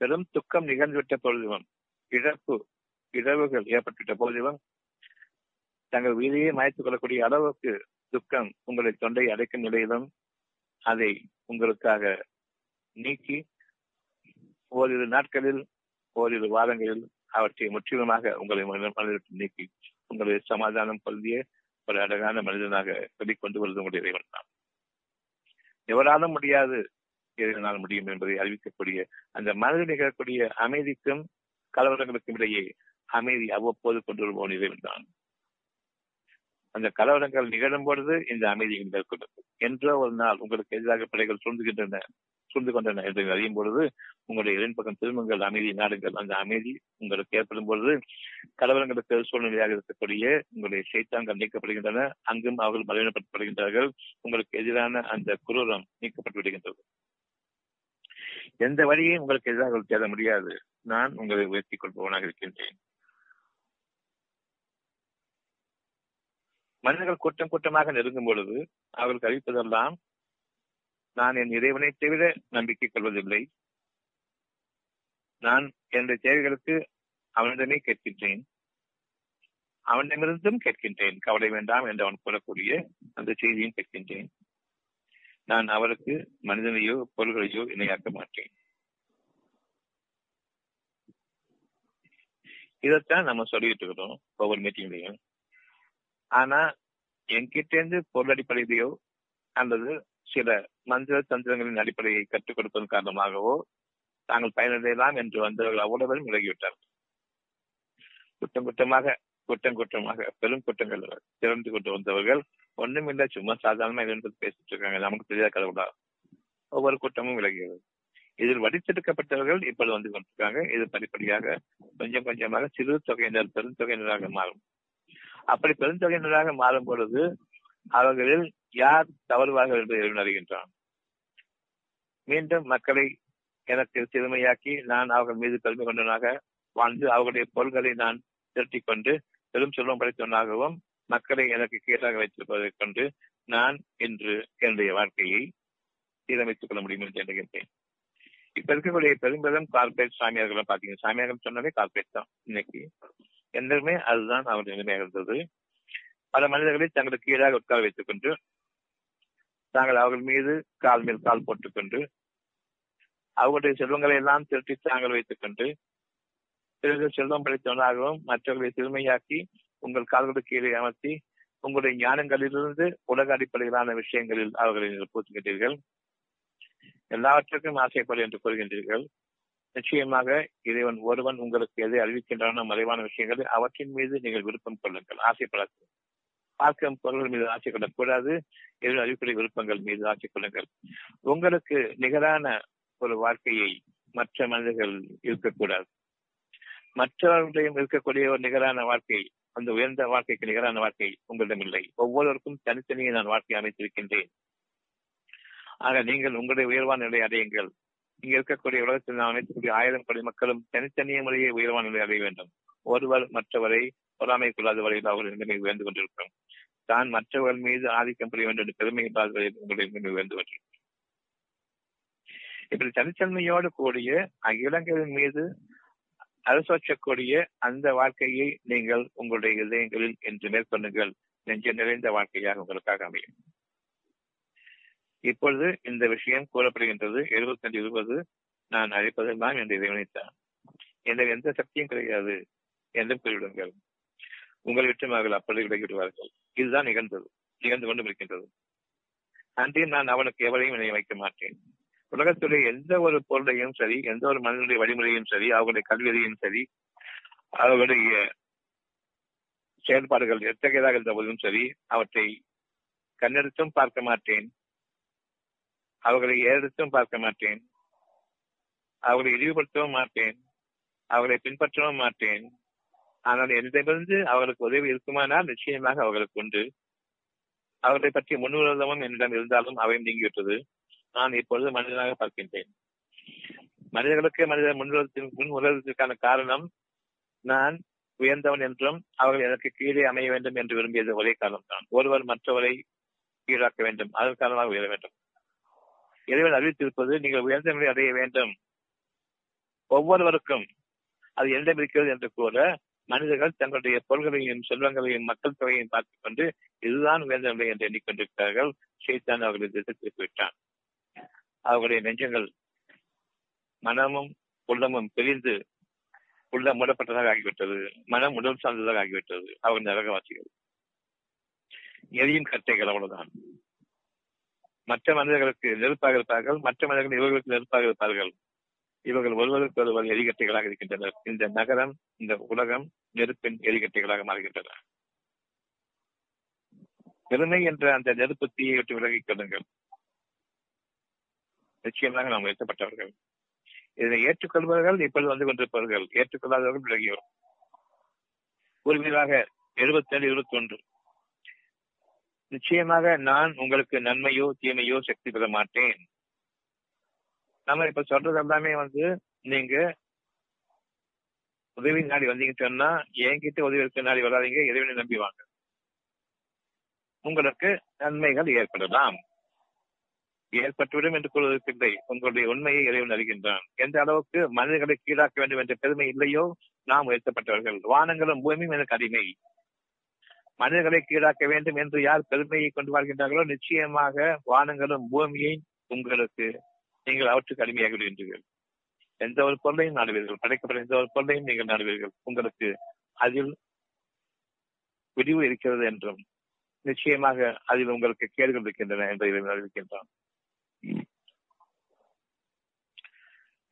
பெரும் துக்கம் நிகழ்ந்துவிட்ட பொழுதுவன், இழவுகள் ஏற்பட்டுவிட்ட பொழுதுவன், தங்கள் உயிரையே மாய்த்துக் கொள்ளக்கூடிய அளவுக்கு துக்கம் உங்களை தொண்டை அடைக்கும் நிலையிலும் அதை உங்களுக்காக நீக்கி ஓரிரு நாட்களில், ஓரிரு வாரங்களில் அவற்றை முற்றிலுமாக உங்களை மனதிற்கு நீக்கி உங்களை சமாதானம் பொருந்திய ஒரு அழகான மனிதனாக வெளிக்கொண்டு வருவது உங்களுடைய இறைவன் தான். எவராலும் முடியாது, இறைவனால் முடியும் என்பதை அறிவிக்கக்கூடிய அந்த மனதில் நிகழக்கூடிய அமைதிக்கும் கலவரங்களுக்கும் இடையே அமைதி அவ்வப்போது கொண்டு வருபவன் இறைவன் தான். அந்த கலவரங்கள் நிகழும் பொழுது இந்த அமைதியை மேற்கொள்ளும். என்றோ ஒரு நாள் உங்களுக்கு எதிராக படைகள் சூழ்ந்து கொண்டன என்று அறியும் பொழுது உங்களுடைய இறைவன் பக்கம் திரும்புங்கள், அமைதியை நாடுங்கள். அந்த அமைதி உங்களுக்கு ஏற்படும் பொழுது கலவரங்களுக்கு சூழ்நிலையாக இருக்கக்கூடிய உங்களுடைய சைத்தான்கள் நீக்கப்படுகின்றன. அங்கும் அவர்கள் பலவீனப்படுத்தப்படுகின்றார்கள். உங்களுக்கு எதிரான அந்த குரூரம் நீக்கப்பட்டு விடுகின்றது. எந்த வழியை உங்களுக்கு எதிராக தேட முடியாது. நான் உங்களை உயர்த்திக் கொள்பவனாக இருக்கின்றேன். மனிதர்கள் கூட்டம் கூட்டமாக நெருங்கும் பொழுது அவர்களுக்கு அறிவிப்பதெல்லாம் நான் என் இறைவனை தவிர நம்பிக்கை கொள்வதில்லை, நான் என்னுடைய தேவைகளுக்கு அவனிடமே கேட்கின்றேன், அவனிடமிருந்தும் கேட்கின்றேன், கவலை வேண்டாம் என்று அவன் கூறக்கூடிய அந்த செய்தியும் கேட்கின்றேன். நான் அவருக்கு மனிதனையோ பொருள்களையோ இணையாக்க மாட்டேன். இதைத்தான் நம்ம சொல்லிட்டு இருக்கிறோம் ஒவ்வொரு மீட்டிங்லையும். ஆனா என்கிட்ட இருந்து பொருள் அடிப்படையிலையோ அல்லது சில மந்திர தந்திரங்களின் அடிப்படையை கற்றுக் கொடுப்பதன் காரணமாகவோ தாங்கள் பயனடையலாம் என்று வந்தவர்கள் அவ்வளவு விலகிவிட்டார்கள். குற்றம் குற்றமாக பெரும் குற்றங்கள் திறந்து கொண்டு வந்தவர்கள் ஒண்ணுமில்லை, சும்மா சாதாரணமா இருந்து பேசிட்டு இருக்காங்க, நமக்கு தெரியாத கடவுளா ஒவ்வொரு கூட்டமும் விலகிறது. இதில் வடித்தெடுக்கப்பட்டவர்கள் இப்பொழுது வந்து கொண்டிருக்காங்க. இது படிப்படியாக கொஞ்சம் கொஞ்சமாக சிறு தொகையினர் பெருந்தொகையினராக மாறும். அப்படி பெருந்தொகையினராக மாறும் பொழுது அவர்களில் யார் தவறுவார்கள் என்று அறிகின்றான். மீண்டும் மக்களை எனக்கு சிறுமையாக்கி நான் அவர்கள் மீது பெருமை கொண்டவனாக வாழ்ந்து அவர்களுடைய பொருள்களை நான் திரட்டிக் கொண்டு பெரும் செல்வம் படைத்தவனாகவும் மக்களை எனக்கு கீழாக வைத்திருப்பதைக் கொண்டு நான் இன்று என்னுடைய வாழ்க்கையை சீரமைத்துக் கொள்ள முடியும் என்று எண்ணுகின்றேன். இப்ப இருக்கக்கூடிய பெரும்பெரும் கார்பரேட் சாமியார்கள் பாத்தீங்கன்னா, சாமியார்கள் சொன்னாலே கார்பரேட் தான் இன்னைக்கு என்றுமே, அதுதான் அவருடைய நிலைமையாக இருந்தது. பல மனிதர்களை தங்களுக்கு கீழாக உட்கார வைத்துக் கொண்டு தாங்கள் அவர்கள் மீது கால் மேல் கால் போட்டுக்கொண்டு அவர்களுடைய செல்வங்களை எல்லாம் திருட்டி தாங்கள் வைத்துக் கொண்டு பிறகு செல்வம் படைத்தவனாகவும் மற்றவர்களை சிறுமையாக்கி உங்கள் கால்களுக்கு கீழே அமர்த்தி உங்களுடைய ஞானங்களிலிருந்து உலக அடிப்படையிலான விஷயங்களில் அவர்களை பூத்துகின்றீர்கள். எல்லாவற்றுக்கும் ஆசைப்படு என்று கூறுகின்றீர்கள். நிச்சயமாக இறைவன் ஒருவன் உங்களுக்கு எதை அறிவிக்கின்றன மறைவான விஷயங்களை அவற்றின் மீது நீங்கள் விருப்பம் கொள்ளுங்கள், ஆசைப்படாது. பார்க்கும் பொருள்கள் மீது ஆசை கொள்ளக்கூடாது, எதில் அறிவிக்கூடிய விருப்பங்கள் மீது ஆசை கொள்ளுங்கள். உங்களுக்கு நிகரான ஒரு வாழ்க்கையை மற்ற மனிதர்கள் இருக்கக்கூடாது. மற்றவர்களிடம் இருக்கக்கூடிய ஒரு நிகரான வாழ்க்கை, அந்த உயர்ந்த வாழ்க்கைக்கு நிகரான வாழ்க்கை உங்களிடம் இல்லை. ஒவ்வொருவருக்கும் தனித்தனியை நான் வாழ்க்கையை அமைத்திருக்கின்றேன். ஆக நீங்கள் உங்களுடைய உயர்வான நிலை அடையுங்கள். இங்கு இருக்கக்கூடிய உலகத்தில் நாம் இருக்கக்கூடிய 1000 கோடி மக்களும் தனித்தனிய முறையை உயர்வான நிலை அடைய வேண்டும். ஒருவர் மற்றவரை பொறாமை கொள்ளாத வரையில் அவர்கள் நிலைமை உயர்ந்து கொண்டிருக்கிறோம். தான் மற்றவர்கள் மீது ஆதிக்கம் புரிய வேண்டும் என்று பெருமையை பார்த்து உயர்ந்து கொண்டிருக்கிறோம். இப்படி தனித்தன்மையோடு கூடிய இலங்கையின் மீது அரசோற்றக்கூடிய அந்த வாழ்க்கையை நீங்கள் உங்களுடைய இதயங்களில் என்று மேற்கொள்ளுங்கள். நெஞ்ச நிறைந்த வாழ்க்கையாக உங்களுக்காக அமையும். இப்பொழுது இந்த விஷயம் கூறப்படுகின்றது. 72:20 நான் அழைப்பதெல்லாம் என்று இறைவனைத்தான், எனக்கு எந்த சக்தியும் கிடையாது என்று கூறிவிடுங்கள், உங்களை விட்டுமாக அப்பொழுது விலகிவிடுவார்கள். இதுதான் நிகழ்ந்து கொண்டு இருக்கின்றது. அன்றி நான் அவனுக்கு எவரையும் இணைய வைக்க மாட்டேன். உலகத்துடைய எந்த ஒரு பொருளையும் சரி, எந்த ஒரு மனிதனுடைய வழிமுறையும் சரி, அவர்களுடைய கல்வியையும் சரி, அவர்களுடைய செயல்பாடுகள் எத்தகையதாக இருந்தபோதும் சரி, அவற்றை கண்ணெடுத்தும் பார்க்க மாட்டேன், அவர்களை ஏறெடுத்தும் பார்க்க மாட்டேன், அவர்களை இழிவுபடுத்தவும் மாட்டேன், அவர்களை பின்பற்றவும் மாட்டேன். ஆனால் என்னிடமிருந்து அவர்களுக்கு உதவி இருக்குமானால் நிச்சயமாக அவர்களுக்கு உண்டு. அவர்களை பற்றிய முன்னுதாரணமும் என்னிடம் இருந்தாலும் அவையும் நீங்கிவிட்டது. நான் இப்பொழுது மனிதனாக பார்க்கின்றேன். மனிதர்களுக்கு மனித முன்னுதாரணத்திற்கான காரணம் நான் உயர்ந்தவன் என்றும் அவர்கள் எனக்கு கீழே அமைய வேண்டும் என்று விரும்பியது ஒரே காரணம்தான். ஒருவர் மற்றவரை கீழாக்க வேண்டும், அதன் காரணமாக உயர வேண்டும். இறைவன் அறிவித்திருப்பது நீங்கள் உயர்ந்த நிலை அடைய வேண்டும், ஒவ்வொருவருக்கும் அது என்னிடம் இருக்கிறது என்று கூற மனிதர்கள் தங்களுடைய பொருள்களையும் செல்வங்களையும் மக்கள் தொகையையும் பார்த்துக் கொண்டு இதுதான் உயர்ந்த நிலை என்று எண்ணிக்கொண்டிருக்கிறார்கள். ஷைத்தான் அவர்களை திசை விட்டான். அவர்களுடைய நெஞ்சங்கள் மனமும் உள்ளமும் பிரிந்து உள்ள மூடப்பட்டதாக ஆகிவிட்டது. மனம் உடல் சார்ந்ததாக ஆகிவிட்டது. அவர்கள் நரகவாசிகள், எரியும் கட்டைகள். அவ்வளவுதான். மற்ற மனிதர்களுக்கு நெருப்பாக இருப்பார்கள், மற்ற மனிதர்கள் இவர்களுக்கு நெருப்பாக இருப்பார்கள். இவர்கள் ஒருவருக்கு ஒருவர் எரிகட்டைகளாக இருக்கின்றனர். இந்த நகரம், இந்த உலகம் நெருப்பின் எரிகட்டைகளாக மாறுகின்றன. பெருமை என்ற அந்த நெருப்பு தீயை விட்டு விலகிக் கொள்ளுங்கள். நிச்சயமாக நாம் உயர்த்தப்பட்டவர்கள். இதனை ஏற்றுக்கொள்பவர்கள் இப்பொழுது வந்து கொண்டிருப்பவர்கள், ஏற்றுக்கொள்ளாதவர்கள் விலகியோர். ஒரு விரிவாக 72:21 நிச்சயமாக நான் உங்களுக்கு நன்மையோ தீமையோ சக்தி பெற மாட்டேன். நம்ம இப்ப சொல்றது எல்லாமே வந்து நீங்க உதவி நாடி வந்தீங்கன்னு சொன்னா என்கிட்ட உதவி இருக்க நாடி வராதிங்க, இறைவனை நம்பி வாங்க. உங்களுக்கு நன்மைகள் ஏற்படலாம், ஏற்பட்டுவிடும் என்று கூறுவதற்கில்லை. உங்களுடைய உண்மையை இறைவன் அறிகின்றான். எந்த அளவுக்கு மனிதர்களை கீழாக்க வேண்டும் என்ற பெருமை இல்லையோ நாம் உயர்த்தப்பட்டவர்கள். வானங்களும் பூமியும் எனக்கு அடிமை. மனிதர்களை கீழாக்க வேண்டும் என்று யார் பெருமையை கொண்டு வாழ்கின்றார்களோ நிச்சயமாக வானங்களும் பூமியை உங்களுக்கு நீங்கள் அவற்றுக்கு அடிமையாக விடுகின்றீர்கள். எந்த ஒரு பொருளையும் நாடுவீர்கள், படைக்கப்பட்ட எந்த ஒரு பொருளையும் நீங்கள் நாடுவீர்கள். உங்களுக்கு அதில் விரிவு இருக்கிறது என்றும் நிச்சயமாக அதில் உங்களுக்கு கேடுகள் இருக்கின்றன என்று இறைவன் அறிவிக்கின்றான்.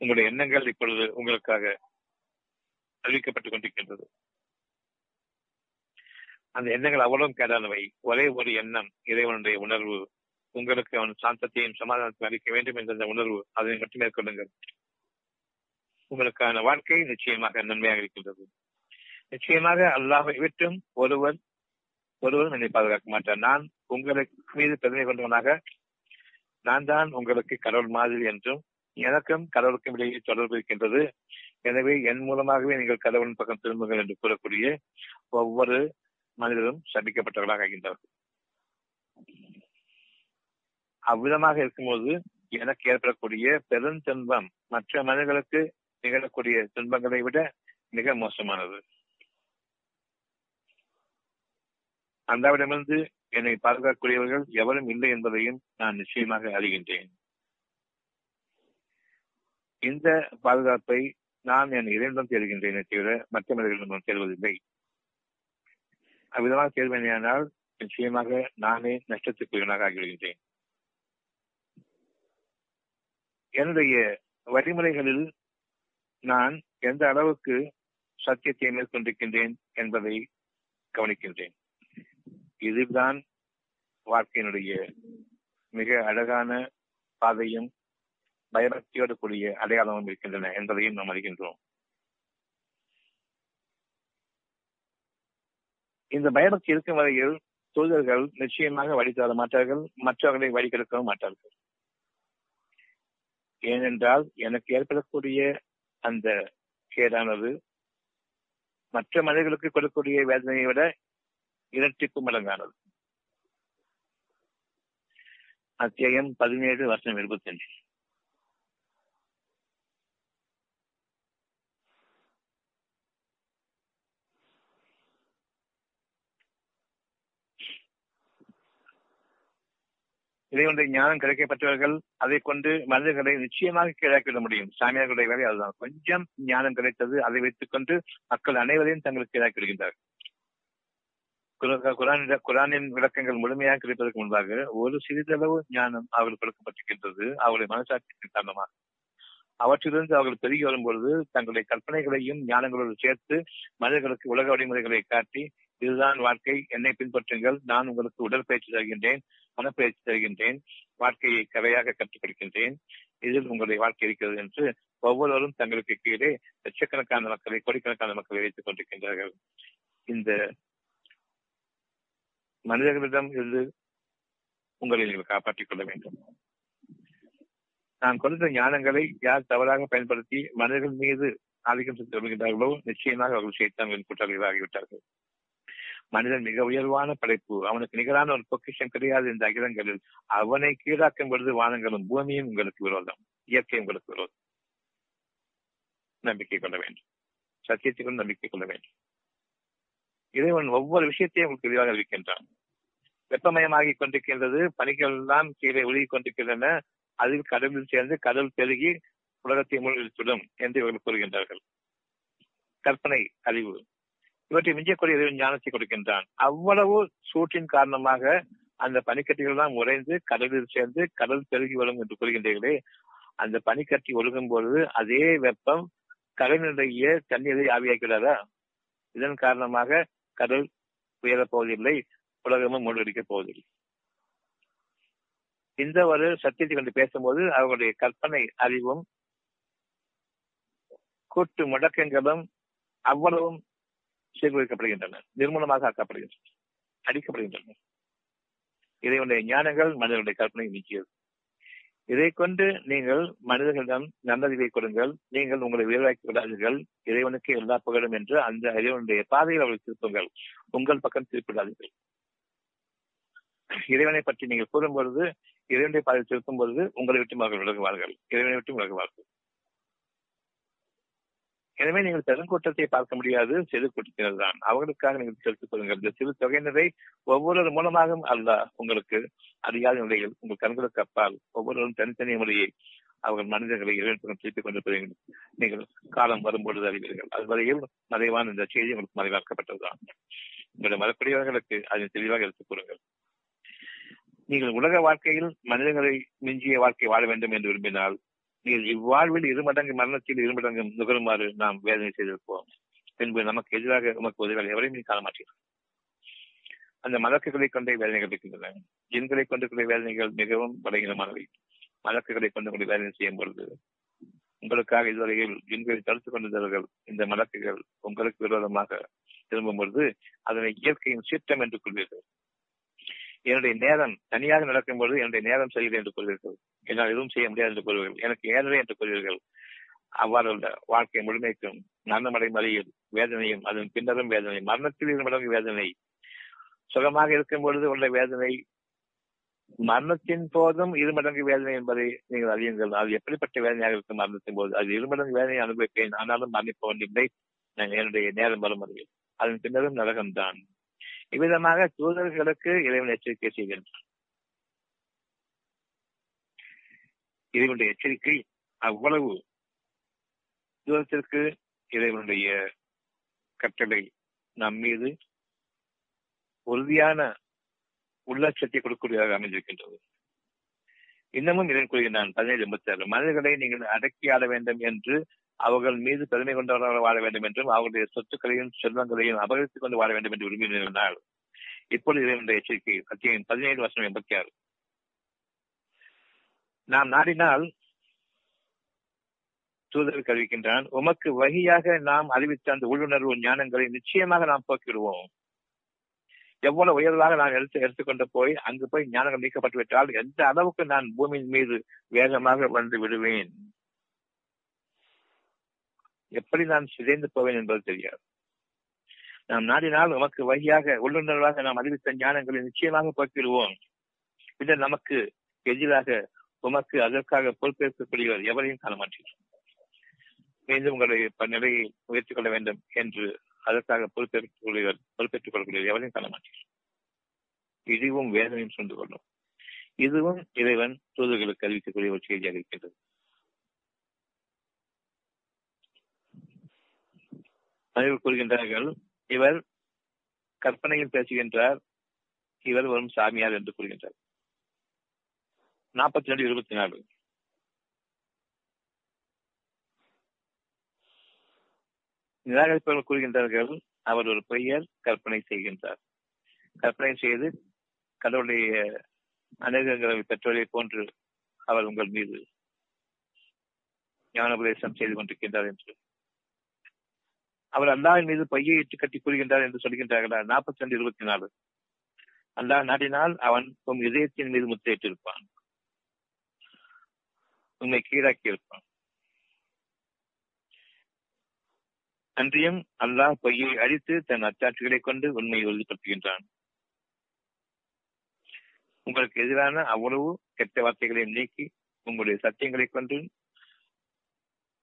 உங்களுடைய எண்ணங்கள் இப்பொழுது உங்களுக்காக அறிவிக்கப்பட்டுக் கொண்டிருக்கின்றது. அந்த எண்ணங்கள் அவ்வளவு கேடானவை. ஒரே ஒரு எண்ணம், இறைவனுடைய உணர்வு. உங்களுக்கு அவன் சாந்தத்தையும் சமாதானத்தையும் அளிக்க வேண்டும் என்ற உணர்வு, அதை மட்டும் மேற்கொள்ளுங்கள். உங்களுக்கான வாழ்க்கை நிச்சயமாக நன்மையாக இருக்கின்றது. நிச்சயமாக அல்லாஹ்வை விட்டும் ஒருவரும் என்னை பாதுகாக்க மாட்டார். நான் உங்களுக்கு மீது பெருமை கொண்டவனாக, நான் தான் உங்களுக்கு கடவுள் மாதிரி என்றும் எனக்கும் கடவுளுக்கும் இடையே தொடர்பு இருக்கின்றது, எனவே என் மூலமாகவே நீங்கள் கடவுளின் பக்கம் திரும்புங்கள் என்று கூறக்கூடிய ஒவ்வொரு மனிதரும் சபிக்கப்பட்டவர்களாக ஆகின்றார்கள். அவ்விதமாக இருக்கும்போது எனக்கு ஏற்படக்கூடிய பெரும் துன்பம் மற்ற மனிதர்களுக்கு நிகழக்கூடிய துன்பங்களை விட மிக மோசமானது. அந்தவிடமிருந்து என்னை பாதுகாக்கக்கூடியவர்கள் எவரும் இல்லை என்பதையும் நான் நிச்சயமாக அறிகின்றேன். இந்த பாதுகாப்பை நான் என் இறைவனிடம் தேடுகின்றேன் தவிர மற்ற மனிதர்களிடம் தேடுவதில்லை. அவ்விதமாக தேர்வேனால் நிச்சயமாக நானே நஷ்டத்துக்குரியவனாக ஆகிவிடுகின்றேன். என்னுடைய வழிமுறைகளில் நான் எந்த அளவுக்கு சத்தியத்தை மேற்கொண்டிருக்கின்றேன் என்பதை கவனிக்கின்றேன். இதுதான் வாழ்க்கையினுடைய மிக அழகான பாதையும் பயபக்தியோடு கூடிய அடையாளமும் இருக்கின்றன என்பதையும் நாம் அறிகின்றோம். இந்த பயபக்தி இருக்கும் வரையில் தூதர்கள் நிச்சயமாக வழி தர மாட்டார்கள், மற்றவர்களை வழி கெடுக்கவும் மாட்டார்கள். ஏனென்றால் எனக்கு ஏற்படக்கூடிய அந்த கேடானது மற்ற மனிதர்களுக்கு கொடுக்கக்கூடிய வேதனையை விட இரட்டிப்பு மடங்கானது. அத்தியாயம் 17 வசனம் 25. இதை ஒன்றை ஞானம் கிடைக்கப்பட்டவர்கள் அதை கொண்டு மனிதர்களை நிச்சயமாக கீழாக்கிவிட முடியும். சாமியார்களுடைய வேலை அதுதான். கொஞ்சம் ஞானம் கிடைத்தது, அதை வைத்துக் கொண்டு மக்கள் அனைவரையும் தங்களுக்கு கீழாக்கி விடுகின்றார்கள். குரானின் விளக்கங்கள் முழுமையாக கிடைப்பதற்கு முன்பாக ஒரு சிறிதளவு ஞானம் அவர்கள் கொடுக்கப்பட்டிருக்கின்றது. அவருடைய மனசாட்சியின் காரணமாக அவற்றிலிருந்து அவர்கள் பெருகி வரும்பொழுது தங்களுடைய கற்பனைகளையும் ஞானங்களோடு சேர்த்து மனிதர்களுக்கு உலக வழிமுறைகளை காட்டி, இதுதான் வாழ்க்கை, என்னை பின்பற்றுங்கள், நான் உங்களுக்கு உடற்பயிற்சி தருகின்றேன், மனப்பயிற்சி தருகின்றேன், வாழ்க்கையை கரையாக கற்றுக் கொடுக்கின்றேன், இதில் உங்களுடைய வாழ்க்கை இருக்கிறது என்று ஒவ்வொருவரும் தங்களுக்கு கீழே லட்சக்கணக்கான மக்களை, கோடிக்கணக்கான மக்களை வைத்துக் கொண்டிருக்கின்றார்கள். இந்த மனிதர்களிடம் இருந்து உங்களை நீங்கள் காப்பாற்றிக் கொள்ள வேண்டும். நான் கொடுத்த ஞானங்களை யார் தவறாக பயன்படுத்தி மனிதர்கள் மீது ஆதிக்கம் செலுத்தி வருகின்றார்களோ நிச்சயமாக அவர்கள் சைத்தான்களின் கூட்டாளிகள் ஆகிவிட்டார்கள். மனிதன் மிக உயர்வான படைப்பு, அவனுக்கு நிகரான ஒரு பொக்கிஷம் கிடையாது. இந்த அகிலங்களில் அவனை கீழாக்கும் பொழுது வானங்களும் பூமியும் உங்களுக்கு விரோதம், இயற்கை உங்களுக்கு விரோதம். நம்பிக்கை கொள்ள வேண்டும், சத்தியத்துக்கு நம்பிக்கை கொள்ள வேண்டும். இறைவன் ஒவ்வொரு விஷயத்தையும் உங்களுக்கு விரிவாக இருக்கின்றான். வெப்பமயமாகி கொண்டிருக்கின்றது, பனிகள் எல்லாம் கீழே ஒழுகிக் கொண்டிருக்கின்றன, அதில் கடலில் சேர்ந்து கடல் பெருகி உலகத்தை மூழ்கிவிடும் என்று இவர்கள் கூறுகின்றார்கள். கற்பனை அறிவு இவற்றை மிஞ்சக்கூடிய இறைவன் ஞானத்தை கொடுக்கின்றான். அவ்வளவு சூட்டின் காரணமாக அந்த பனிக்கட்டிகள் எல்லாம் உறைந்து கடலில் சேர்ந்து கடல் பெருகி வரும் என்று கூறுகின்றீர்களே, அந்த பனிக்கட்டி ஒழுகும் பொழுது அதே வெப்பம் கடலினுடைய தண்ணீரை ஆவியாக்கிறாரா? இதன் காரணமாக கடல் உயரப்போவதில்லை, உலகமும் மூழ்கடிக்கப் போவதில்லை. இந்த ஒரு சத்தியத்தை கொண்டு பேசும்போது அவர்களுடைய கற்பனை அறிவும் கூட்டு முடக்கங்களும் அவ்வளவும் சீர்குலைக்கப்படுகின்றன, நிர்மூலமாக ஆக்கப்படுகின்றன, அடிக்கப்படுகின்றன. இறைவனுடைய ஞானங்கள் மனிதனுடைய கற்பனை நீக்கியது. இதை கொண்டு நீங்கள் மனிதர்களிடம் நல்லறிவை கொடுங்கள், நீங்கள் உங்களை உயர்வாக்கி விடாதீர்கள், இறைவனுக்கு எல்லா புகழும் என்று அந்த இறைவனுடைய பாதையில் அவர்கள் திருப்புங்கள், உங்கள் பக்கம் திருப்பிடாதீர்கள். இறைவனை பற்றி நீங்கள் கூறும் பொழுது, இறைவனுடைய பாதையில் திருப்பும் பொழுது உங்களை விட்டு அவர்கள் விலகுவார்கள், இறைவனை விட்டு விலகுவார்கள். எனவே நீங்கள் பெருங்கூட்டத்தை பார்க்க முடியாது, சிறு கூட்டத்தினர் தான். அவர்களுக்காக நீங்கள் செலுத்திக் கொள்ளுங்கள். இந்த சிறு தொகையினரை ஒவ்வொரு மூலமாகவும் அல்லாஹ் உங்களுக்கு அறியாத நிலையில் உங்கள் கண்களுக்கு அப்பால் ஒவ்வொருவரும் தனித்தனி முறையை அவர்கள் மனிதர்களை இறைவனுடன் திருப்பிக் கொண்டிருப்பதை நீங்கள் காலம் வரும்பொழுது அறிவீர்கள். அதுவரையில் மறைவான இந்த செய்தி உங்களுக்கு மறைவாக்கப்பட்டதுதான். உங்களுடைய மறுபடியவர்களுக்கு அதை தெளிவாக எடுத்துக் கொள்ளுங்கள். நீங்கள் உலக வாழ்க்கையில் மனிதர்களை மிஞ்சிய வாழ்க்கை வாழ வேண்டும் என்று விரும்பினால் இவ்வாழ்வில் 2 மடங்கு மரணத்தில் 2 மடங்கு நுகருமாறு நாம் வேதனை செய்திருப்போம். பின்பு நமக்கு எதிராக நமக்கு உதவிகள் எவரையும் காணமாட்டீர்கள். அந்த மலக்குகளை கொண்டே வேதனைகள் இருக்கின்றன. ஜின்களை கொண்டு வேதனைகள் மிகவும் பலகீனமானவை. மலக்குகளை கொண்டு வேதனை செய்யும் பொழுது உங்களுக்காக இதுவரையில் ஜின்களை தடுத்துக் கொண்டிருந்தவர்கள் இந்த மலக்குகள் உங்களுக்கு விரோதமாக திரும்பும் பொழுது அதனை இயற்கையின் சீற்றம் என்று கொள்வீர்கள். என்னுடைய நேரம் தனியாக நடக்கும்போது என்னுடைய நேரம் சரியில்லை என்று கூறுவீர்கள். என்னால் எதுவும் செய்ய முடியாது என்று கூறுவீர்கள். எனக்கு ஏழரை என்று கூறுவீர்கள். அவ்வாறு உள்ள வாழ்க்கை முழுமைக்கும் மரணமடை மலையில் வேதனையும் அதன் பின்னரும் வேதனை, மரணத்தில் 2 மடங்கு வேதனை, சுகமாக இருக்கும் பொழுது உள்ள வேதனை, மரணத்தின் போதும் 2 மடங்கு வேதனை என்பதை நீங்கள் அறியுங்கள். அது எப்படிப்பட்ட வேதனையாக இருக்கும் மரணத்தின் போது? அது 2 மடங்கு வேதனையை அனுபவிப்பேன், ஆனாலும் மரணிப்பவன் இல்லை, நான் என்னுடைய நேரம் வரும் வரையில், அதன் பின்னரும் நரகம்தான். இவ்விதமாக தூதர்களுக்கு இறைவன் எச்சரிக்கை செய்கின்றான். இறைவனுடைய எச்சரிக்கை அவ்வளவு தூரத்திற்கு இறைவனுடைய கட்டளை நம் மீது உறுதியான உள்ளட்சத்தை கொடுக்கக்கூடியதாக அமைந்திருக்கின்றது. இன்னமும் இறைவன் கூறுகின்றான் 17:86, மனிதர்களை நீங்கள் அடக்கி ஆட வேண்டும் என்று, அவர்கள் மீது பெருமை கொண்டவர்களாக வாழ வேண்டும் என்றும், அவர்களுடைய சொத்துக்களையும் செல்வங்களையும் அபகரித்துக் கொண்டு வாழ வேண்டும் என்று விரும்பினார். இப்பொழுது இறைவனுடைய எச்சரிக்கை, அத்தியாயம் 17:86, நாம் நாடினால் தூதருக்கு அறிவிக்கின்றான், உமக்கு வகையாக நாம் அறிவித்த அந்த உள்ளுணர்வு ஞானங்களை நிச்சயமாக நாம் போக்கிவிடுவோம். எவ்வளவு உயர்வாக நான் எடுத்துக்கொண்டு போய் அங்கு போய் ஞானம் நீக்கப்பட்டு விட்டால் எந்த அளவுக்கு நான் பூமியின் மீது வேகமாக வந்து விடுவேன், எப்படி நான் சிதைந்து போவேன் என்பது தெரியாது. நாம் நாடினால் நமக்கு வழியாக உள்ளுணர்வாக நாம் அறிவித்த ஞானங்களை நிச்சயமாக போக்கிடுவோம். பின்னர் நமக்கு எதிராக உமக்கு அதற்காக பொறுப்பேற்கக்கூடியவர் எவரையும் காண மாட்டேன். மீண்டும் உங்களை நிலையை உயர்த்திக் கொள்ள வேண்டும் என்று அதற்காக பொறுப்பேற்றுக் கொள்ளக்கூடிய எவரையும் காண மாட்டேன். இதுவும் வேதனையும் சொந்து கொள்ளும். இதுவும் இறைவன் தூதர்களுக்கு அறிவிக்கக்கூடிய ஒரு செய்தியாக இருக்கின்றது. அனைவர் கூறுகின்றார்கள், இவர் கற்பனையில் பேசுகின்றார், இவர் வரும் சாமியார் என்று கூறுகின்றார். 42:24 நிராகரிப்பவர்கள் கூறுகின்றார்கள், அவர் ஒரு பெயர் கற்பனை செய்கின்றார், கற்பனை செய்து கடவுளுடைய அநேகங்களை பெற்றோரை போன்று அவர் உங்கள் மீது ஞானோபதேசம் செய்து கொண்டிருக்கின்றார் என்று, அவர் அல்லாஹ்வின் மீது பையை இட்டு கட்டி கூறுகின்றார் என்று சொல்கின்றார்களா? 42:24 அல்லாஹ் நாடினால் அவன் உன் இதயத்தின் மீது முத்திரையிட்டு இருப்பான், உன்னை கீழாக்கி இருப்பான். அன்றியும் அல்லாஹ் பையை அழித்து தன் அச்சாட்சிகளை கொண்டு உண்மையை உறுதிப்படுத்துகின்றான். உங்களுக்கு எதிரான அவ்வளவு கெட்ட வார்த்தைகளையும் நீக்கி உங்களுடைய சத்தியங்களை கொண்டு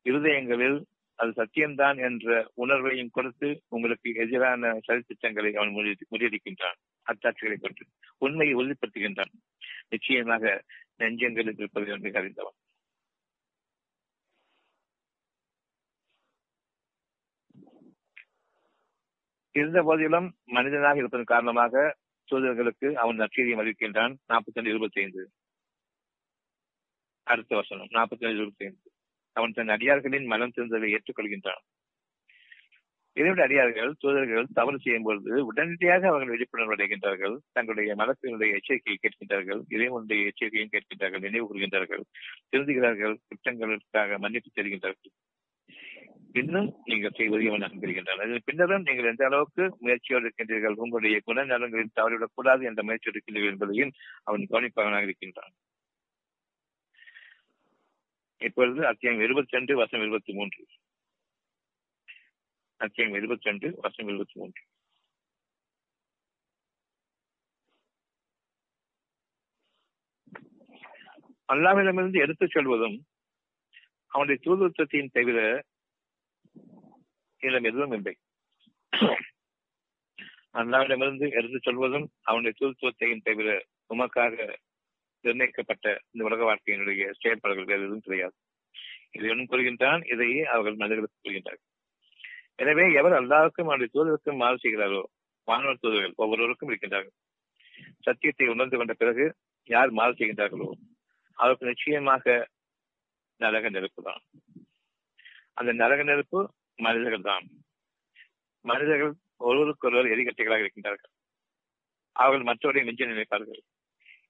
இருதயங்களில் அது சத்தியம்தான் என்ற உணர்வையும் கொடுத்து உங்களுக்கு எதிரான சதித்திட்டங்களை அவன் முறியடிக்கின்றான். அத்தாட்சிகளை கொண்டு உண்மையை உறுதிப்படுத்துகின்றான். நிச்சயமாக நெஞ்சங்களில் இருப்பது என்று அறிந்தவன். இருந்த போதிலும் மனிதனாக இருப்பதன் காரணமாக சூழல்களுக்கு அவன் நற்செய்தியை அறிவிக்கின்றான். 42:25 அடுத்த வசனம் 42:25 அவன் தன் அடியார்களின் மனம் திருந்ததை ஏற்றுக்கொள்கின்றான். இதனுடைய அடியார்கள் தூதர்கள் தவறு செய்யும் பொழுது உடனடியாக அவர்கள் விழிப்புணர்வு அடைகின்றார்கள். தங்களுடைய மனத்தினுடைய எச்சரிக்கையை கேட்கின்றார்கள், இறைவனுடைய எச்சரிக்கையும் கேட்கின்றார்கள், நினைவு கூறுகின்றார்கள், திருந்துகிறார்கள், குற்றங்களுக்காக மன்னிப்பு தெரிகின்றார்கள். இன்னும் நீங்கள் செய்வதை அவன் நம்புகின்றார்கள். பின்னரும் நீங்கள் எந்த அளவுக்கு முயற்சியோடு இருக்கின்றீர்கள், உங்களுடைய குண நலன்களில் தவறிவிடக் கூடாது என்ற முயற்சியோடு இருக்கின்றீர்கள் என்பதையும் அவன் கவனிப்பவனாக இருக்கின்றான். இப்பொழுது அத்தியாயம் 22 வசனம் 23 அத்தியாயம் 22 வசனம் 23 அல்லாஹ்விடமிருந்து எடுத்துச் சொல்வதும் அவனுடைய தூதத்துவத்தையும் தவிர இதில் எதுவும் இல்லை. அல்லாஹ்விடமிருந்து எடுத்துச் சொல்வதும் அவனுடைய தூதத்துவத்தையும் தவிர உமக்காக நிர்ணயிக்கப்பட்ட இந்த உலக வாழ்க்கையினுடைய செயல்பாடுகள் வேறு எதுவும் கிடையாது. இதை ஒன்றும் கூறுகின்றான், இதையே அவர்கள் மனிதர்களுக்கு கூறுகின்றார்கள். எனவே எவர் அல்லாஹ்வுக்கும் அவருடைய தூதருக்கும் மாறு செய்கிறாரோ, வானவர் தூதர்கள் ஒவ்வொருவருக்கும் இருக்கின்றார்கள். சத்தியத்தை உணர்ந்து கொண்ட பிறகு யார் மாறு செய்கின்றார்களோ அவருக்கு நிச்சயமாக நரக நெருப்பு தான். அந்த நரக நெருப்பு மனிதர்கள் தான். மனிதர்கள் ஒருவருக்கு ஒருவர் எரிகட்டைகளாக இருக்கின்றார்கள். அவர்கள் மற்றவரை நெஞ்ச நினைப்பார்கள்.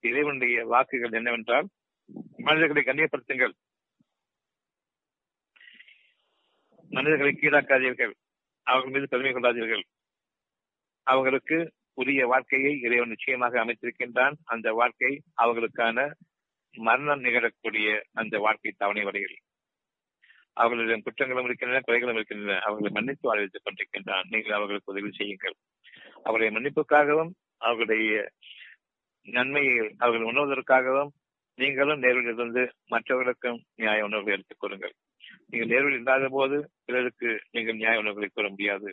இறைவனுடைய வாக்குகள் என்னவென்றால், மனிதர்களை கண்ணியப்படுத்துங்கள், மனிதர்களை கீழாக்காதீர்கள், அவர்கள் மீது பெருமை கொள்ளாதீர்கள், அவர்களுக்கு உரிய வாழ்க்கையை இறைவன் நிச்சயமாக அமைத்திருக்கின்றான். அந்த வாழ்க்கை அவர்களுக்கான மரணம் நிகழக்கூடிய அந்த வாழ்க்கை தவணை வரையில் அவர்களுடைய குற்றங்களும் இருக்கின்றன, குறைகளும் இருக்கின்றன. அவர்களை மன்னித்து வாழ்த்துக் கொண்டிருக்கின்றான். நீங்கள் அவர்களுக்கு உதவி செய்யுங்கள். அவருடைய மன்னிப்புக்காகவும் அவர்களுடைய நன்மையை அவர்கள் உணர்வதற்காகவும் நீங்களும் நேர்வில் இருந்து மற்றவர்களுக்கும் நியாய உணர்வை எடுத்துக் கூறுங்கள். நீங்கள் நேர்வில் இல்லாத போது பிறருக்கு நீங்கள் நியாய உணர்வுகளை கூற முடியாது.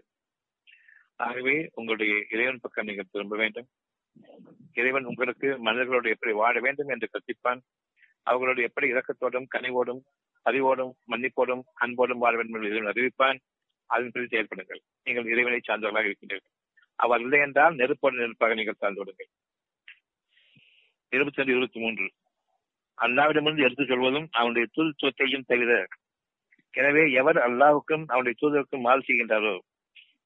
ஆகவே உங்களுடைய இறைவன் பக்கம் நீங்கள் திரும்ப வேண்டும். இறைவன் உங்களுக்கு மனிதர்களோடு எப்படி வாழ வேண்டும் என்று கற்பிப்பான். அவர்களோடு எப்படி இரக்கத்தோடும் கனிவோடும் அறிவோடும் மன்னிப்போடும் அன்போடும் வாழ வேண்டும் என்று இறைவன் அறிவிப்பான். அதன் பிறகு செயல்படுங்கள். நீங்கள் இறைவனை சார்ந்தவர்களாக இருக்கின்றீர்கள். அவர் இல்லை என்றால் நெருப்போடு நெருப்பாக நீங்கள் சார்ந்து விடுங்கள். 22:23 அல்லாஹ்விடமிருந்து எடுத்துச் சொல்வதும் அவனுடைய தூதத்துவத்தையும் தவிர, எனவே எவர் அல்லாஹ்வுக்கும் அவனுடைய தூதருக்கும் மாறு செய்கின்றாரோ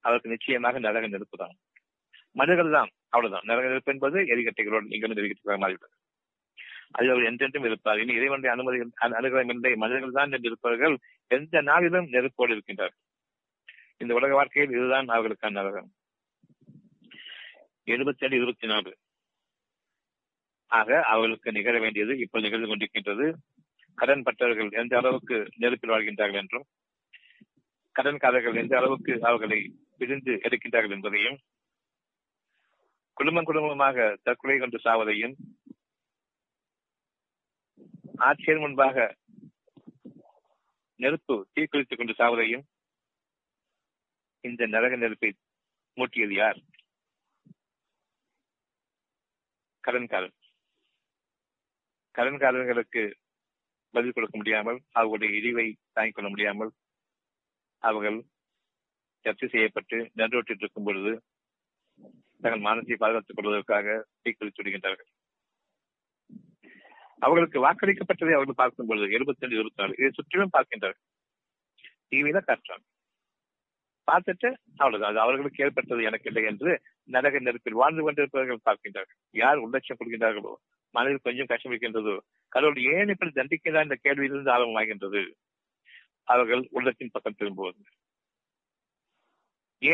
அவருக்கு நிச்சயமாக நரக நெருப்பு தான். மனிதர்கள் தான், அவ்வளவுதான். நரக நெருப்பு என்பது எரிகட்டைகளோடு நீங்களும் எரிகட்டைகளாக மாறிவிட்டது. அது அவர் என்றென்றும் இருப்பார். இனி இறைவனுடைய அனுகிரகம் இல்லை, மனிதர்கள் தான் என்று இருப்பார்கள். எந்த நாளிலும் நெருப்போடு இருக்கின்றார்கள். இந்த உலக வாழ்க்கையில் இதுதான் அவர்களுக்கான நரகம். 77, 24. ஆக அவர்களுக்கு நிகழ வேண்டியது இப்போ நிகழ்ந்து கொண்டிருக்கின்றது. கடன் பற்றவர்கள் எந்த அளவுக்கு நெருப்பில் வாழ்கின்றார்கள் என்றும் கடன்காரர்கள் எந்த அளவுக்கு அவர்களை பிரிந்து எடுக்கின்றார்கள் என்பதையும் குடும்பம் குடும்பமாக தற்கொலை கொண்டு சாவதையும் ஆட்சியர் முன்பாக நெருப்பு தீக்குளித்துக் கொண்டு சாவதையும் இந்த நரக நெருப்பை மூட்டியது யார்? கடன்காரன். கடன்காரர்களுக்கு பதில் கொடுக்க முடியாமல் அவர்களுடைய இழிவை தாங்கிக் கொள்ள முடியாமல் அவர்கள் ஜப்தி செய்யப்பட்டு நன்றோட்டிட்டு இருக்கும் பொழுது தங்கள் மானத்தை பாதுகாத்துக் கொள்வதற்காக தீக்குளித்து விடுகின்றார்கள். அவர்களுக்கு வாக்களிக்கப்பட்டதை அவர்கள் பார்க்கும் பொழுது 72, 24 இதை சுற்றிலும் பார்க்கின்றார்கள். டிவியில காட்டுறாங்க, பார்த்துட்டு அவ்வளவுதான், அது அவர்களுக்கு ஏற்பட்டது எனக்கு இல்லை என்று நரக நெருப்பில் வாழ்ந்து கொண்டிருப்பவர்கள் பார்க்கின்றார்கள். யார் உள்ளட்சம் கொடுக்கின்றார்களோ, மனதில் கொஞ்சம் கஷ்டம் இருக்கின்றதோ, கடவுள் ஏன் இப்படி தண்டிக்கிறார் என்ற கேள்வியிலிருந்து ஆரம்பமாகின்றது அவர்கள் உள்ளத்தின் பக்கம் திரும்புவது.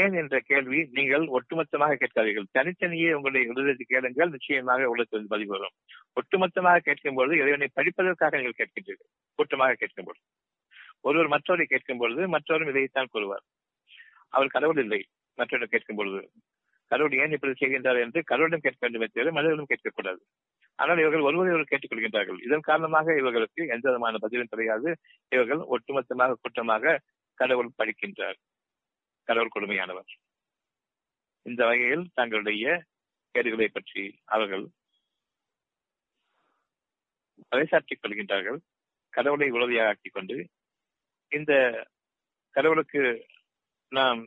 ஏன் என்ற கேள்வி நீங்கள் ஒட்டுமொத்தமாக கேட்காதீர்கள், தனித்தனியே உங்களுடைய விடுதலை கேளுங்கள், நிச்சயமாக உள்ளத்திலிருந்து பதிவு வரும். ஒட்டுமொத்தமாக கேட்கும்போது இறைவனை படிப்பதற்காக நீங்கள் கேட்கின்றீர்கள். கூட்டமாக கேட்கும்போது ஒருவர் மற்றவரை கேட்கும்பொழுது மற்றவரும் இதைத்தான் கூறுவார், அவர் கடவுள் இல்லை. மற்றவர்கள் கேட்கும் பொழுது கடவுள் ஏன் இப்படி செய்கின்றார் என்று கடவுளிடம் கேட்க வேண்டுமே தவிர மனிதர்களும் கேட்கக்கூடாது. ஆனால் இவர்கள் ஒருவரை கேட்டுக் கொள்கின்றார்கள். இதன் காரணமாக இவர்களுக்கு எந்த விதமான பதிலும் கிடையாது. இவர்கள் ஒட்டுமொத்தமாக கூட்டமாக கடவுள் படிக்கின்றார், கடவுள் கொடுமையானவர். இந்த வகையில் தங்களுடைய கேடுகளை பற்றி அவர்கள் பறைசாற்றிக் கொள்கின்றார்கள். கடவுளை உறுதியாக ஆக்கிக் கொண்டு இந்த கடவுளுக்கு நாம்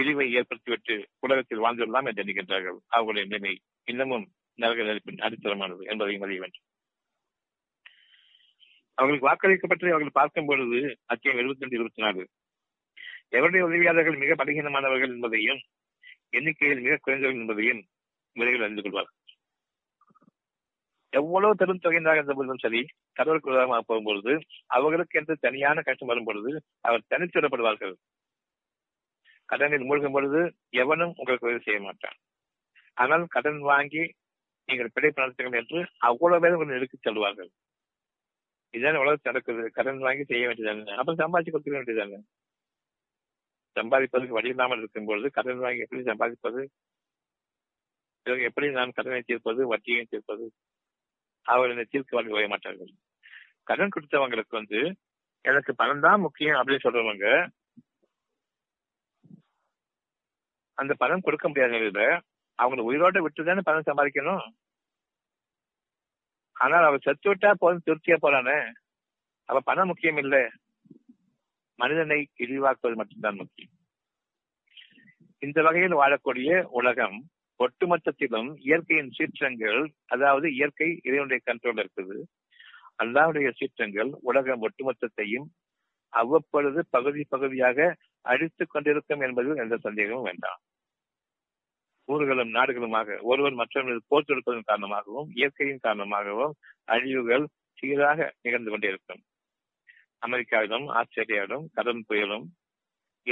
இழிவை ஏற்படுத்திவிட்டு உலகத்தில் வாழ்ந்துள்ளலாம் என்று எண்ணுகின்றார்கள். அவர்களுடைய நிலைமை இன்னமும் நரக நெருப்பின் அடித்தளமானது என்பதையும் அறிய வேண்டும். அவர்களுக்கு வாக்களிக்கப்பட்டதை அவர்கள் பார்க்கும் பொழுது அத்தியாயம் 72, 24 எவருடைய உதவியாளர்கள் மிக பலகீனமானவர்கள் என்பதையும் எண்ணிக்கையில் மிக குறைந்தவர்கள் என்பதையும் விரைவில் அறிந்து கொள்வார்கள். எவ்வளவு பெரும் தொகையாக இருந்தபோதும் சரி, கடவுளுக்கு உதவமாக போகும்பொழுது அவர்களுக்கு என்று தனியான கஷ்டம் வரும்பொழுது அவர் தனித்துவிடப்படுவார்கள். கடனில் மூழ்கும் பொழுது எவனும் உங்களுக்கு உதவி செய்ய மாட்டான். ஆனால் கடன் வாங்கி நீங்கள் பிழைப்பு நடத்துங்கள் என்று அவ்வளவு பேரும் உங்களை எடுத்துச் செல்வார்கள். இதுதான் உலகம் நடக்குது. கடன் வாங்கி செய்ய வேண்டியதானே, அப்புறம் சம்பாதிச்சு கொடுக்க வேண்டியதானே. சம்பாதிப்பதற்கு வழி இல்லாமல் இருக்கும் பொழுது கடன் வாங்கி எப்படி சம்பாதிப்பது, எப்படி நான் கடனை தீர்ப்பது, வட்டியையும் தீர்ப்பது, அவர்கள் தீர்க்க வாங்கி ஓய மாட்டார்கள். கடன் கொடுத்தவங்களுக்கு எனக்கு பணம் தான் முக்கியம் அப்படின்னு சொல்றவங்க அந்த பணம் கொடுக்க முடியாத நிலையில அவங்களை உயிரோட விட்டுதானே பணம் சம்பாதிக்கணும். ஆனால் அவர் செத்து விட்டா போதும், திருப்தியா போறானே, அவ பணம் முக்கியம் இல்லை. மனிதனை இழிவாக்குவது மட்டும்தான் முக்கியம். இந்த வகையில் வாழக்கூடிய உலகம் ஒட்டுமொத்தத்திலும் இயற்கையின் சீற்றங்கள், அதாவது இயற்கை இறைவனுடைய கண்ட்ரோல் இருக்குது. அல்லாஹ்வுடைய சீற்றங்கள் உலகம் ஒட்டுமொத்தத்தையும் அவ்வப்பொழுது பகுதி பகுதியாக அழித்துக் கொண்டிருக்கும் என்பதில் எந்த சந்தேகமும் வேண்டாம். ஊர்களும் நாடுகளுமாக ஒருவர் மற்றவர்கள் போர் தொடுப்பதன் காரணமாகவும் இயற்கையின் காரணமாகவும் அழிவுகள் சீராக நிகழ்ந்து கொண்டிருக்கும். அமெரிக்காவிலும் ஆஸ்திரேலியாவிலும் கடும் புயலும்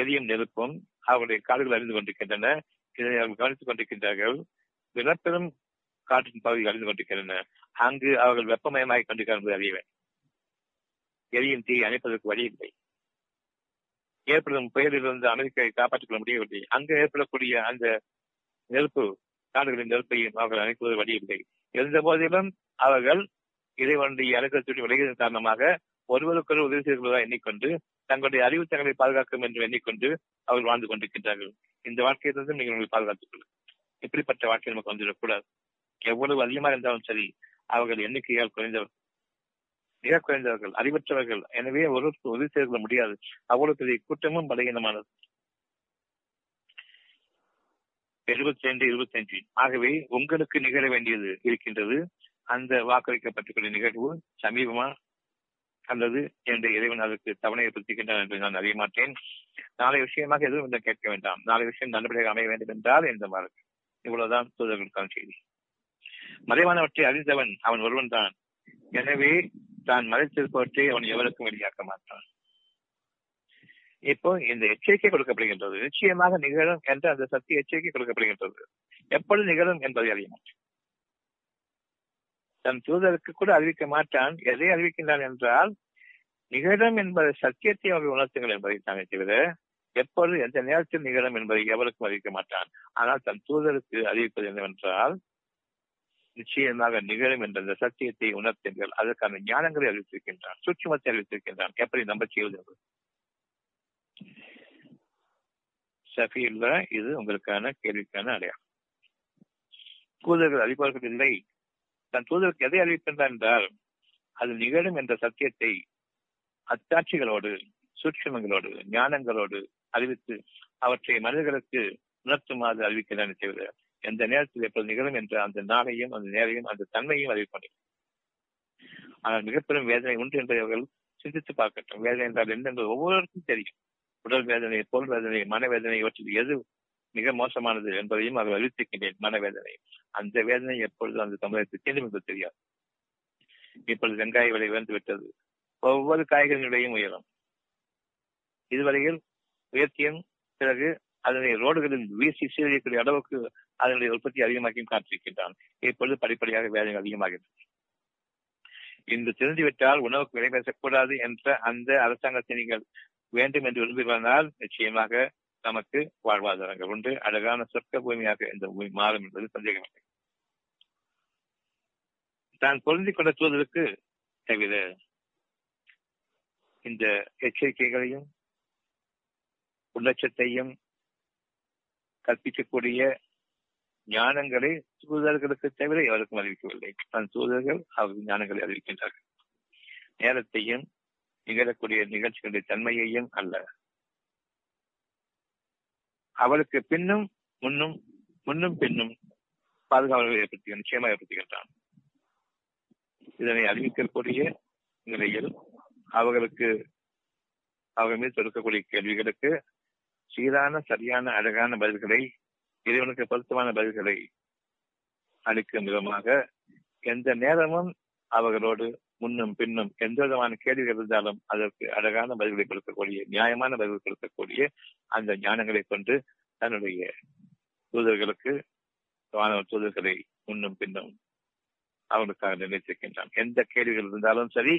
எரியும் நெருப்பும் அவருடைய காடுகள் அறிந்து கொண்டிருக்கின்றன. இதனை அவர்கள் கவனித்துக் கொண்டிருக்கின்றார்கள். விளப்பெரும் காற்றின் பகுதிகள் அறிந்து கொண்டிருக்கின்றன. அங்கு அவர்கள் வெப்பமயமாகிக் கொண்டிருக்கிறார்கள். அறியவே எரியும் தீயை அணைப்பதற்கு வழி இல்லை. ஏற்படும் புயலிலிருந்து அமெரிக்காவை காப்பாற்றிக் கொள்ள முடியவில்லை. அங்கு ஏற்படக்கூடிய அந்த நெருப்பு, காடுகளின் நெருப்பையும் அவர்கள் அணைப்பது வழி இல்லை. இருந்த போதிலும் அவர்கள் இறைவனுடைய அழைக்கக்கூடிய விளைவின் காரணமாக ஒருவருக்கொரு உதவி செய்து கொள்வதாக எண்ணிக்கொண்டு தங்களுடைய அறிவு தங்களை பாதுகாக்கும் என்று எண்ணிக்கொண்டு அவர்கள் வாழ்ந்து கொண்டிருக்கின்றார்கள். இந்த வாழ்க்கையிலிருந்து நீங்கள் உங்களை பாதுகாத்துக் கொள்ளும். இப்படிப்பட்ட வாழ்க்கை நமக்கு வந்துவிடக்கூடாது. எவ்வளவு அதிகமாக இருந்தாலும் சரி, அவர்கள் எண்ணிக்கையால் குறைந்தவர்கள், மிக குறைந்தவர்கள், அறிவற்றவர்கள். எனவே ஒருவருக்கு உதவி செய்து கொள்ள முடியாது. அவ்வளவு பெரிய கூட்டமும் பலகீனமானது. 72, 25 ஆகவே உங்களுக்கு நிகழ வேண்டியது இருக்கின்றது. அந்த வாக்களிக்கப்பட்டுக்கூடிய நிகழ்வு சமீபமா அல்லது என்ற இறைவன் அதற்கு தவணையை பற்றிக்கின்றான் என்று நான் அறிய மாட்டேன். நாளை விஷயமாக எதுவும் கேட்க வேண்டாம். நாளை விஷயம் நல்லபடியாக அமைய வேண்டும் என்றால் எந்த மாதிரி. இவ்வளவுதான் தூதர்களுக்கான செய்தி. மறைவானவற்றை அறிந்தவன் அவன் ஒருவன் தான். எனவே தான் மறைத்திருப்பவற்றை அவன் எவருக்கும் வெளியாக்க மாட்டான். இப்போ இந்த எச்சரிக்கை கொடுக்கப்படுகின்றது, நிச்சயமாக நிகழும் என்ற அந்த சக்தி எச்சரிக்கை கொடுக்கப்படுகின்றது. எப்பொழுது நிகழும் என்பதை அறியணும். தன் தூதருக்கு கூட அறிவிக்க மாட்டான். எதை அறிவிக்கின்றான் என்றால் நிகழும் என்பது சத்தியத்தை அவர்கள் உணர்த்துங்கள் என்பதை தானே தவிர எப்பொழுது எந்த நேரத்தில் நிகழும் என்பதை எவருக்கும் அறிவிக்க மாட்டான். ஆனால் தன் தூதருக்கு அறிவிப்பது என்னவென்றால் நிச்சயமாக நிகழும் என்ற அந்த சத்தியத்தை உணர்த்துங்கள், அதற்கான ஞானங்களை அறிவித்திருக்கின்றான், சூட்சுமத்தை அறிவித்திருக்கின்றான். எப்படி நம்ப செய்வது என்பது ஷஃபீல் இது உங்களுக்கான கேள்விக்கான அடையாளம். தூதர்கள் அறிவிப்பார்கள் இல்லை. தன் தூதருக்கு எதை அறிவிக்கின்றான் என்றால் அது நிகழும் என்ற சத்தியத்தை அத்தாட்சிகளோடு, சூட்சுமங்களோடு, ஞானங்களோடு அறிவித்து அவற்றை மனிதர்களுக்கு உணர்த்துமாறு அறிவிக்கிறான். தவிர எந்த நேரத்தில் எப்போது நிகழும் என்ற அந்த நாளையும் அந்த நேரையும் அந்த தன்மையும் அறிவிப்பார்கள். ஆனால் மிகப்பெரும் வேதனை உண்டு என்பதை அவர்கள் சிந்தித்து பார்க்கட்டும். வேதனை என்றால் என்ன என்பது ஒவ்வொருவருக்கும் தெரியும். உடல் வேதனை, பொருள் வேதனை, மனவேதனை இவற்றில் எது மிக மோசமானது என்பதையும் அவர்கள் அறிவித்திருக்கின்றேன். மனவேதனை அந்த வேதனை எப்பொழுதும் அந்த சமுதாயத்தில் தெரியும் என்பது தெரியாது. இப்பொழுது வெங்காய விலை உயர்ந்து விட்டது. ஒவ்வொரு காய்கறிகளையும் உயரும். இதுவரையில் உயர்த்தியும் பிறகு அதனுடைய ரோடுகளில் வீசி சீரழியக்கூடிய அளவுக்கு அதனுடைய உற்பத்தி அதிகமாக்கியும் காத்திருக்கின்றான். இப்பொழுது படிப்படியாக வேதனை அதிகமாகின்றது. இன்று தெரிந்துவிட்டால் உணவுக்கு விலை பேசக்கூடாது என்ற அந்த அரசாங்கத்தை நீங்கள் வேண்டும் என்று விரும்புகிறால் நிச்சயமாக நமக்கு வாழ்வாதாரங்கள் உண்டு, அழகான சொர்க்க பூமியாக இந்த பூமி மாறும் என்பது சந்தேகமில்லை. தான் பொருந்திக் கொண்ட தூதருக்கு தவிர இந்த எச்சரிக்கைகளையும் உள்ளட்சத்தையும் கற்பிக்கக்கூடிய ஞானங்களை தூதர்களுக்கு தவிர எவருக்கும் அறிவிக்கவில்லை. தன் தூதர்கள் அவர்கள் ஞானங்களை அறிவிக்கின்றார்கள். நேரத்தையும் நிகழக்கூடிய நிகழ்ச்சிகளுடைய தன்மையையும் அல்ல. அவளுக்கு பின்னும் முன்னும், முன்னும் பின்னும் பாதுகாவலர்கள் ஏற்படுத்த நிச்சயமா ஏற்படுத்துகின்றான். இதனை அறிவிக்கக்கூடிய நிலையில் அவர்களுக்கு அவர்கள் மீது தொடுக்கக்கூடிய கேள்விகளுக்கு சீரான, சரியான, அழகான பதில்களை, இறைவனுக்கு பொருத்தமான பதில்களை அளிக்கும் விதமாக எந்த நேரமும் அவர்களோடு முன்னும் பின்னும் எந்த விதமான கேள்விகள் இருந்தாலும் அதற்கு அழகான பதில்களை கொடுக்கக்கூடிய, நியாயமான பதில்களை கொடுக்கக்கூடிய அந்த ஞானங்களை கொண்டு தன்னுடைய தூதர்களுக்கு, வானவர் தூதர்களை முன்னும் பின்னும் அவர்களுக்காக நிர்ணயித்திருக்கின்றான். எந்த கேள்விகள் இருந்தாலும் சரி,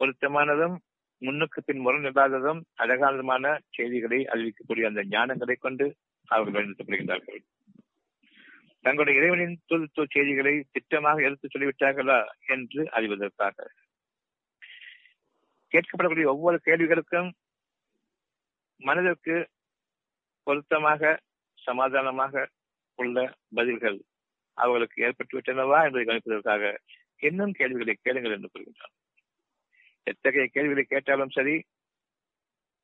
பொருத்தமானதும் முன்னுக்கு பின் முரண் இல்லாததும் அழகானதுமான செய்திகளை அறிவிக்கக்கூடிய அந்த ஞானங்களை கொண்டு அவர்கள் வழிநடத்தப்படுகின்றார்கள். தங்களுடைய இறைவனின் செய்திகளை திட்டமாக எடுத்து சொல்லிவிட்டார்களா என்று அறிவதற்காக கேட்கப்படக்கூடிய ஒவ்வொரு கேள்விகளுக்கும் மனதிற்கு பொருத்தமாக, சமாதானமாக உள்ள பதில்கள் அவர்களுக்கு ஏற்பட்டுவிட்டனவா என்பதை கவனிப்பதற்காக இன்னும் கேள்விகளை கேளுங்கள் என்று கூறுகின்றார். எத்தகைய கேள்விகளை கேட்டாலும் சரி,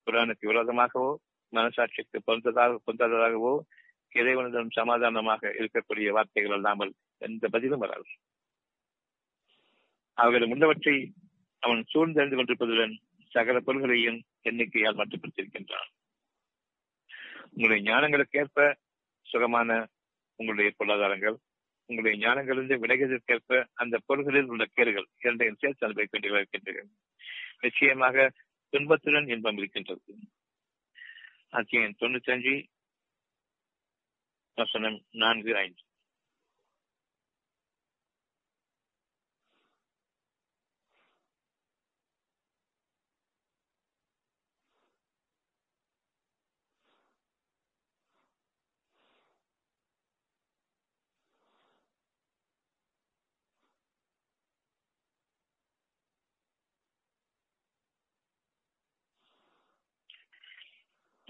குர்ஆனுக்கு விரோதமாகவோ, மனசாட்சிக்கு பொருந்தாததாகவோ, இறைவனுடன் சமாதானமாக இருக்கக்கூடிய வார்த்தைகள் அல்லாமல் எந்த பதிலும் வராது. அவர்கள் உள்ளவற்றை அவன் சூழ்ந்தறிந்து கொண்டிருப்பதுடன் சகல பொருள்களையும் எண்ணிக்கையால் மட்டுப்படுத்தியிருக்கின்றான். உங்களுடைய ஞானங்களுக்கு ஏற்ப சுகமான உங்களுடைய பொருளாதாரங்கள், உங்களுடைய ஞானங்களிலிருந்து விலகியதற்கேற்ப அந்த பொருள்களில் உள்ள கேடுகள் இரண்டையும் சேர்த்து அனுபவிக்க வேண்டியதாக இருக்கின்றன. நிச்சயமாக துன்பத்துடன் இன்பம் இருக்கின்றது. அத்தியாயம் 95 வசனம் 4-5.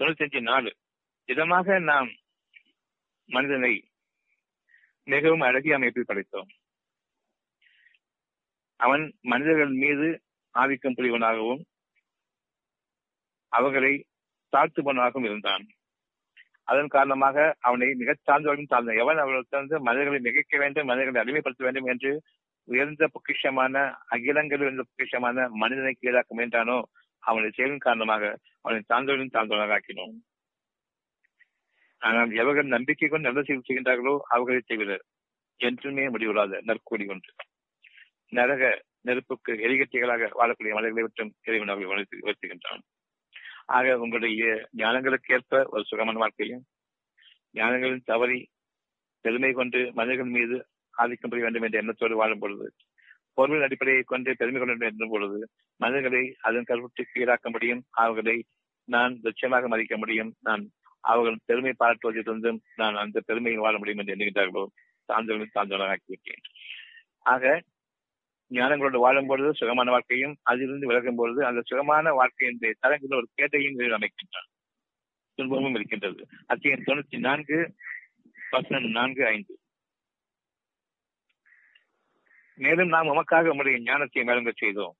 தொண்ணூத்தி 4 இதமாக நாம் மனிதனை மிகவும் அழகிய அமைப்பில் படைத்தோம். அவன் மனிதர்கள் மீது ஆதிக்கம் புரிவனாகவும் அவர்களை தாழ்த்துபவனாகவும் இருந்தான். அதன் காரணமாக அவனை மிகச் சார்ந்தவர்களும் தாழ்ந்தான். எவன் அவர்கள் சார்ந்து மனிதர்களை மிகைக்க வேண்டும், மனிதர்களை அடிமைப்படுத்த வேண்டும் என்று உயர்ந்த பொக்கிஷமான, அகிலங்கள் உயர்ந்த பொக்கிஷமான மனிதனை கீழாக்க முயன்றானோ அவனுடைய செயலின் காரணமாக அவனை தாழ்ந்தவர்களும் தாழ்ந்தவனாக ஆக்கினோம். ஆனால் எவர்கள் நம்பிக்கை கொண்டு நல்ல செயல் செய்கின்றார்களோ அவர்களை தவிர என்றுமே முடிவுறாத நற்கூலி ஒன்று நரக நெருப்புக்கு எரிகட்டைகளாக வாழக்கூடிய மலைகளை விட்டும் இறைவன் அவர்கள் உயர்த்துகின்றான். ஆக உங்களுடைய ஞானங்களுக்கேற்ப ஒரு சுகமான வாழ்க்கையும் ஞானங்களும் தவறி பெருமை கொண்டு மனிதர்கள் மீது ஆதிக்கம் புரிய வேண்டும் என்ற எண்ணத்தோடு வாழும் பொழுது, பொருளின் அடிப்படையை கொண்டு பெருமை கொள்ள வேண்டும் என்ற பொழுது மனிதர்களை அதன் கருத்து கீழாக்க முடியும். அவர்களை நான் நிச்சயமாக மதிக்க முடியும். நான் அவர்கள் பெருமை பாராட்டுவதிலிருந்தும் நான் அந்த பெருமையை வாழ முடியும் என்று எண்ணுகின்றார்களோ சான்றவர்கள் சான்றவர்களாக ஆக்கிவிட்டேன். ஆக ஞானங்களோடு வாழும்பொழுது சுகமான வாழ்க்கையும் அதிலிருந்து விலகும் பொழுது அந்த சுகமான வாழ்க்கை என்ற தரங்கில் ஒரு கேட்டையும் அமைக்கின்றான். துன்பமும் இருக்கின்றது. அத்தியாயம் 94 4:5. மேலும் நாம் உமக்காக உங்களுடைய ஞானத்தை மேலங்க செய்தோம்.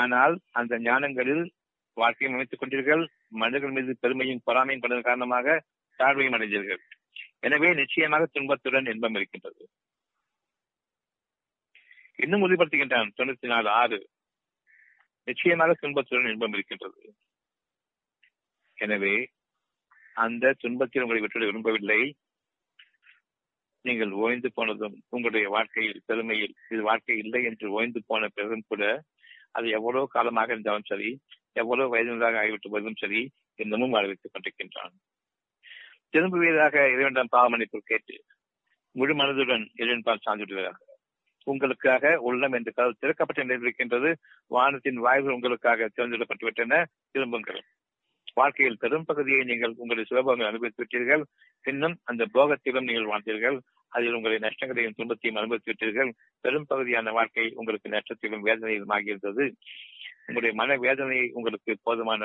ஆனால் அந்த ஞானங்களில் வாழ்க்கையை அமைத்துக் கொண்டீர்கள். மனிதர்கள் மீது பெருமையும் பொறாமையும் கொண்டதன் காரணமாக தாழ்வையும் அடைந்தீர்கள். எனவே நிச்சயமாக துன்பத்துடன் இன்பம் இருக்கின்றது. இன்னும் உறுதிப்படுத்துகின்றான் 94:6. நிச்சயமாக துன்பத்துடன் இன்பம் இருக்கின்றது. எனவே அந்த துன்பத்தில் உங்களை விட்டு விரும்பவில்லை. நீங்கள் ஓய்ந்து போனதும் உங்களுடைய வாழ்க்கையில் பெருமையில் இது வாழ்க்கை இல்லை என்று ஓய்ந்து போன பிறகும் கூட, அது எவ்வளவு காலமாக இருந்தாலும் சரி, எவ்வளவு வயதினராக ஆகிவிட்ட போதும் சரி, இன்னமும் வாழ்வித்துக் கொண்டிருக்கின்றான். திரும்புவதாக இறைவன் பாவமன்னிப்பு கேட்டு முழு மனதுடன் இறைவன் சார்ந்து விடுவதாக உங்களுக்காக உள்ளம் என்று கதவு திறக்கப்பட்ட நிலையில் இருக்கின்றது. வானத்தின் வாய்கள் உங்களுக்காக தேர்ந்தெடுக்கப்பட்டுவிட்டன. திரும்புங்கள். வாழ்க்கையில் பெரும் பகுதியை நீங்கள் உங்களுடைய சுலபங்கள் அனுபவித்து விட்டீர்கள். இன்னும் அந்த போகத்திலும் நீங்கள் வாழ்ந்தீர்கள். அதில் உங்களுடைய நஷ்டங்களையும் துன்பத்தையும் அனுபவித்து விட்டீர்கள். பெரும் பகுதியான வாழ்க்கை உங்களுக்கு நஷ்டத்திலும் வேதனையிலும் ஆகியிருந்தது. உங்களுடைய மன வேதனையை உங்களுக்கு போதுமான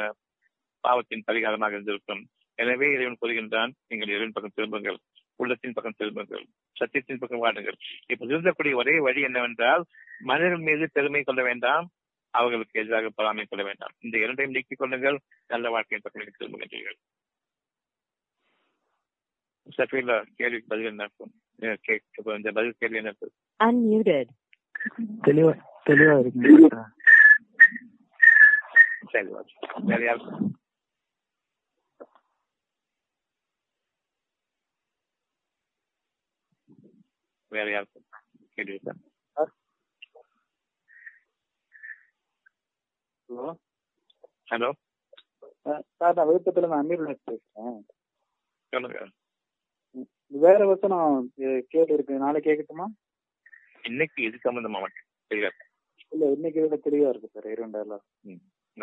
பாவத்தின் பரிகாரமாக இருந்திருக்கும். எனவே இறைவன் கூறுகின்றான், நீங்கள் இறைவன் பக்கம் திரும்புங்கள், உள்ளத்தின் பக்கம் திரும்புங்கள், சத்தியத்தின் பக்கம் வாடுங்கள். இப்ப திருந்தக்கூடிய ஒரே வழி என்னவென்றால், மனிதர்கள் மீது பெருமை கொள்ள வேண்டாம், அவர்களுக்கு எதிராக பொறாமை கொள்ள வேண்டாம். இந்த இரண்டையும் நீக்கிக் கொள்ளுங்கள். நல்ல வாழ்க்கையின் பக்கம் திரும்புகின்றீர்கள். சஃபீலா, கேள்விக்கு பதில் என்ன இருக்கும்? இந்த பதில் கேள்வி என்ன இருக்கும்? ஹலோ சார், நான் விழுப்புரத்துல நான் அமீர்நாத் பேசுறேன். வேற வசனம் கேள்வி இருக்கு, நாளை கேட்கட்டுமா? இன்னைக்கு இது சம்பந்தமா மட்டும் தெளிவா இல்ல, இன்னைக்கு விட தெளிவா இருக்கு சார். இரண்டாயிரம்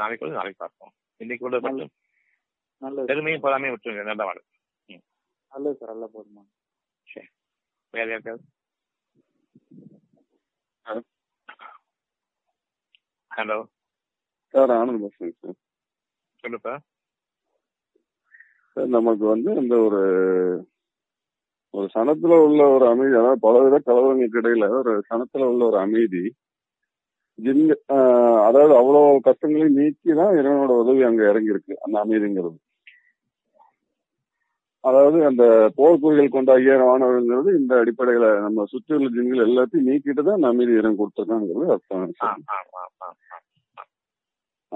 நாளைக்கு நாளைக்கு பார்ப்போம். இன்னைக்கு கூட நல்லது. பெருமையும் போறாமே விட்டுருங்க. நல்லா வாழும். நல்லது சார், நல்லா போதுமா? சரி, வேற யாருக்காவது? ஹலோ சார், ஆனந்த் பேசுறேன் சார். சொல்லுப்பா சார். நமக்கு இந்த ஒரு ஒரு சனத்துல உள்ள ஒரு அமைதி, அதாவது பல வித கலவரங்களுக்கு இடையில ஒரு சனத்துல உள்ள ஒரு அமைதி, அதாவது அவ்வளவு கஷ்டங்களையும் நீக்கிதான் இறைவனோட உதவி அங்க இறங்கியிருக்கு. அந்த அமைதிங்கிறது, அதாவது அந்த போர்க்குறிகள் கொண்டாகிய வானவர்கள்ங்கிறது இந்த அடிப்படையில நம்ம சுற்றி உள்ள ஜின்கள் எல்லாத்தையும் நீக்கிட்டுதான் அந்த அமைதி இறங்கி கொடுத்துருக்காங்கிறது அர்த்தம்.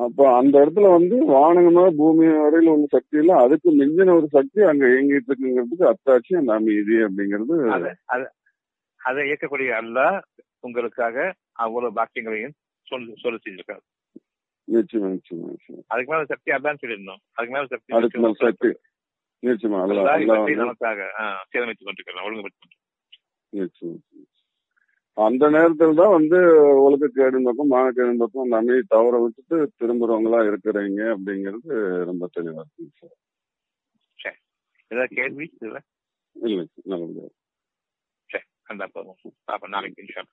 அப்ப அந்த இடத்துல வானகமா பூமி வரையில உள்ள சக்தி இல்ல, அதுக்கு மிஞ்சின ஒரு சக்தி அங்க இயங்கிட்டு இருக்குங்கிறதுக்கு அத்தாட்சி அந்த அமைதி அப்படிங்கிறது. அதை இயக்கக்கூடிய அல்ல உங்களுக்காக அவ்வளவு பாக்கியங்களையும் செஞ்சிருக்காரு. அதுக்கு மேல சக்தி அதான் சொல்லியிருந்தோம். அதுக்கு மேல சக்தி நமக்காக சீரமைத்துக் கொண்டிருக்கலாம், ஒழுங்குபடுத்தி. அந்த நேரத்துல தான் ஒழுக்க கேடுந்தோக்கம் மான கேடுந்தோக்கம் அந்த அமைதி தவற விட்டுட்டு திரும்புறவங்களா இருக்கிறீங்க அப்படிங்கிறது ரொம்ப தெளிவா இருக்குங்க சார். ஏதாவது கேள்வி இல்ல இல்ல நல்ல. சரி, அந்த போதும். நாளைக்கு இன்ஷா.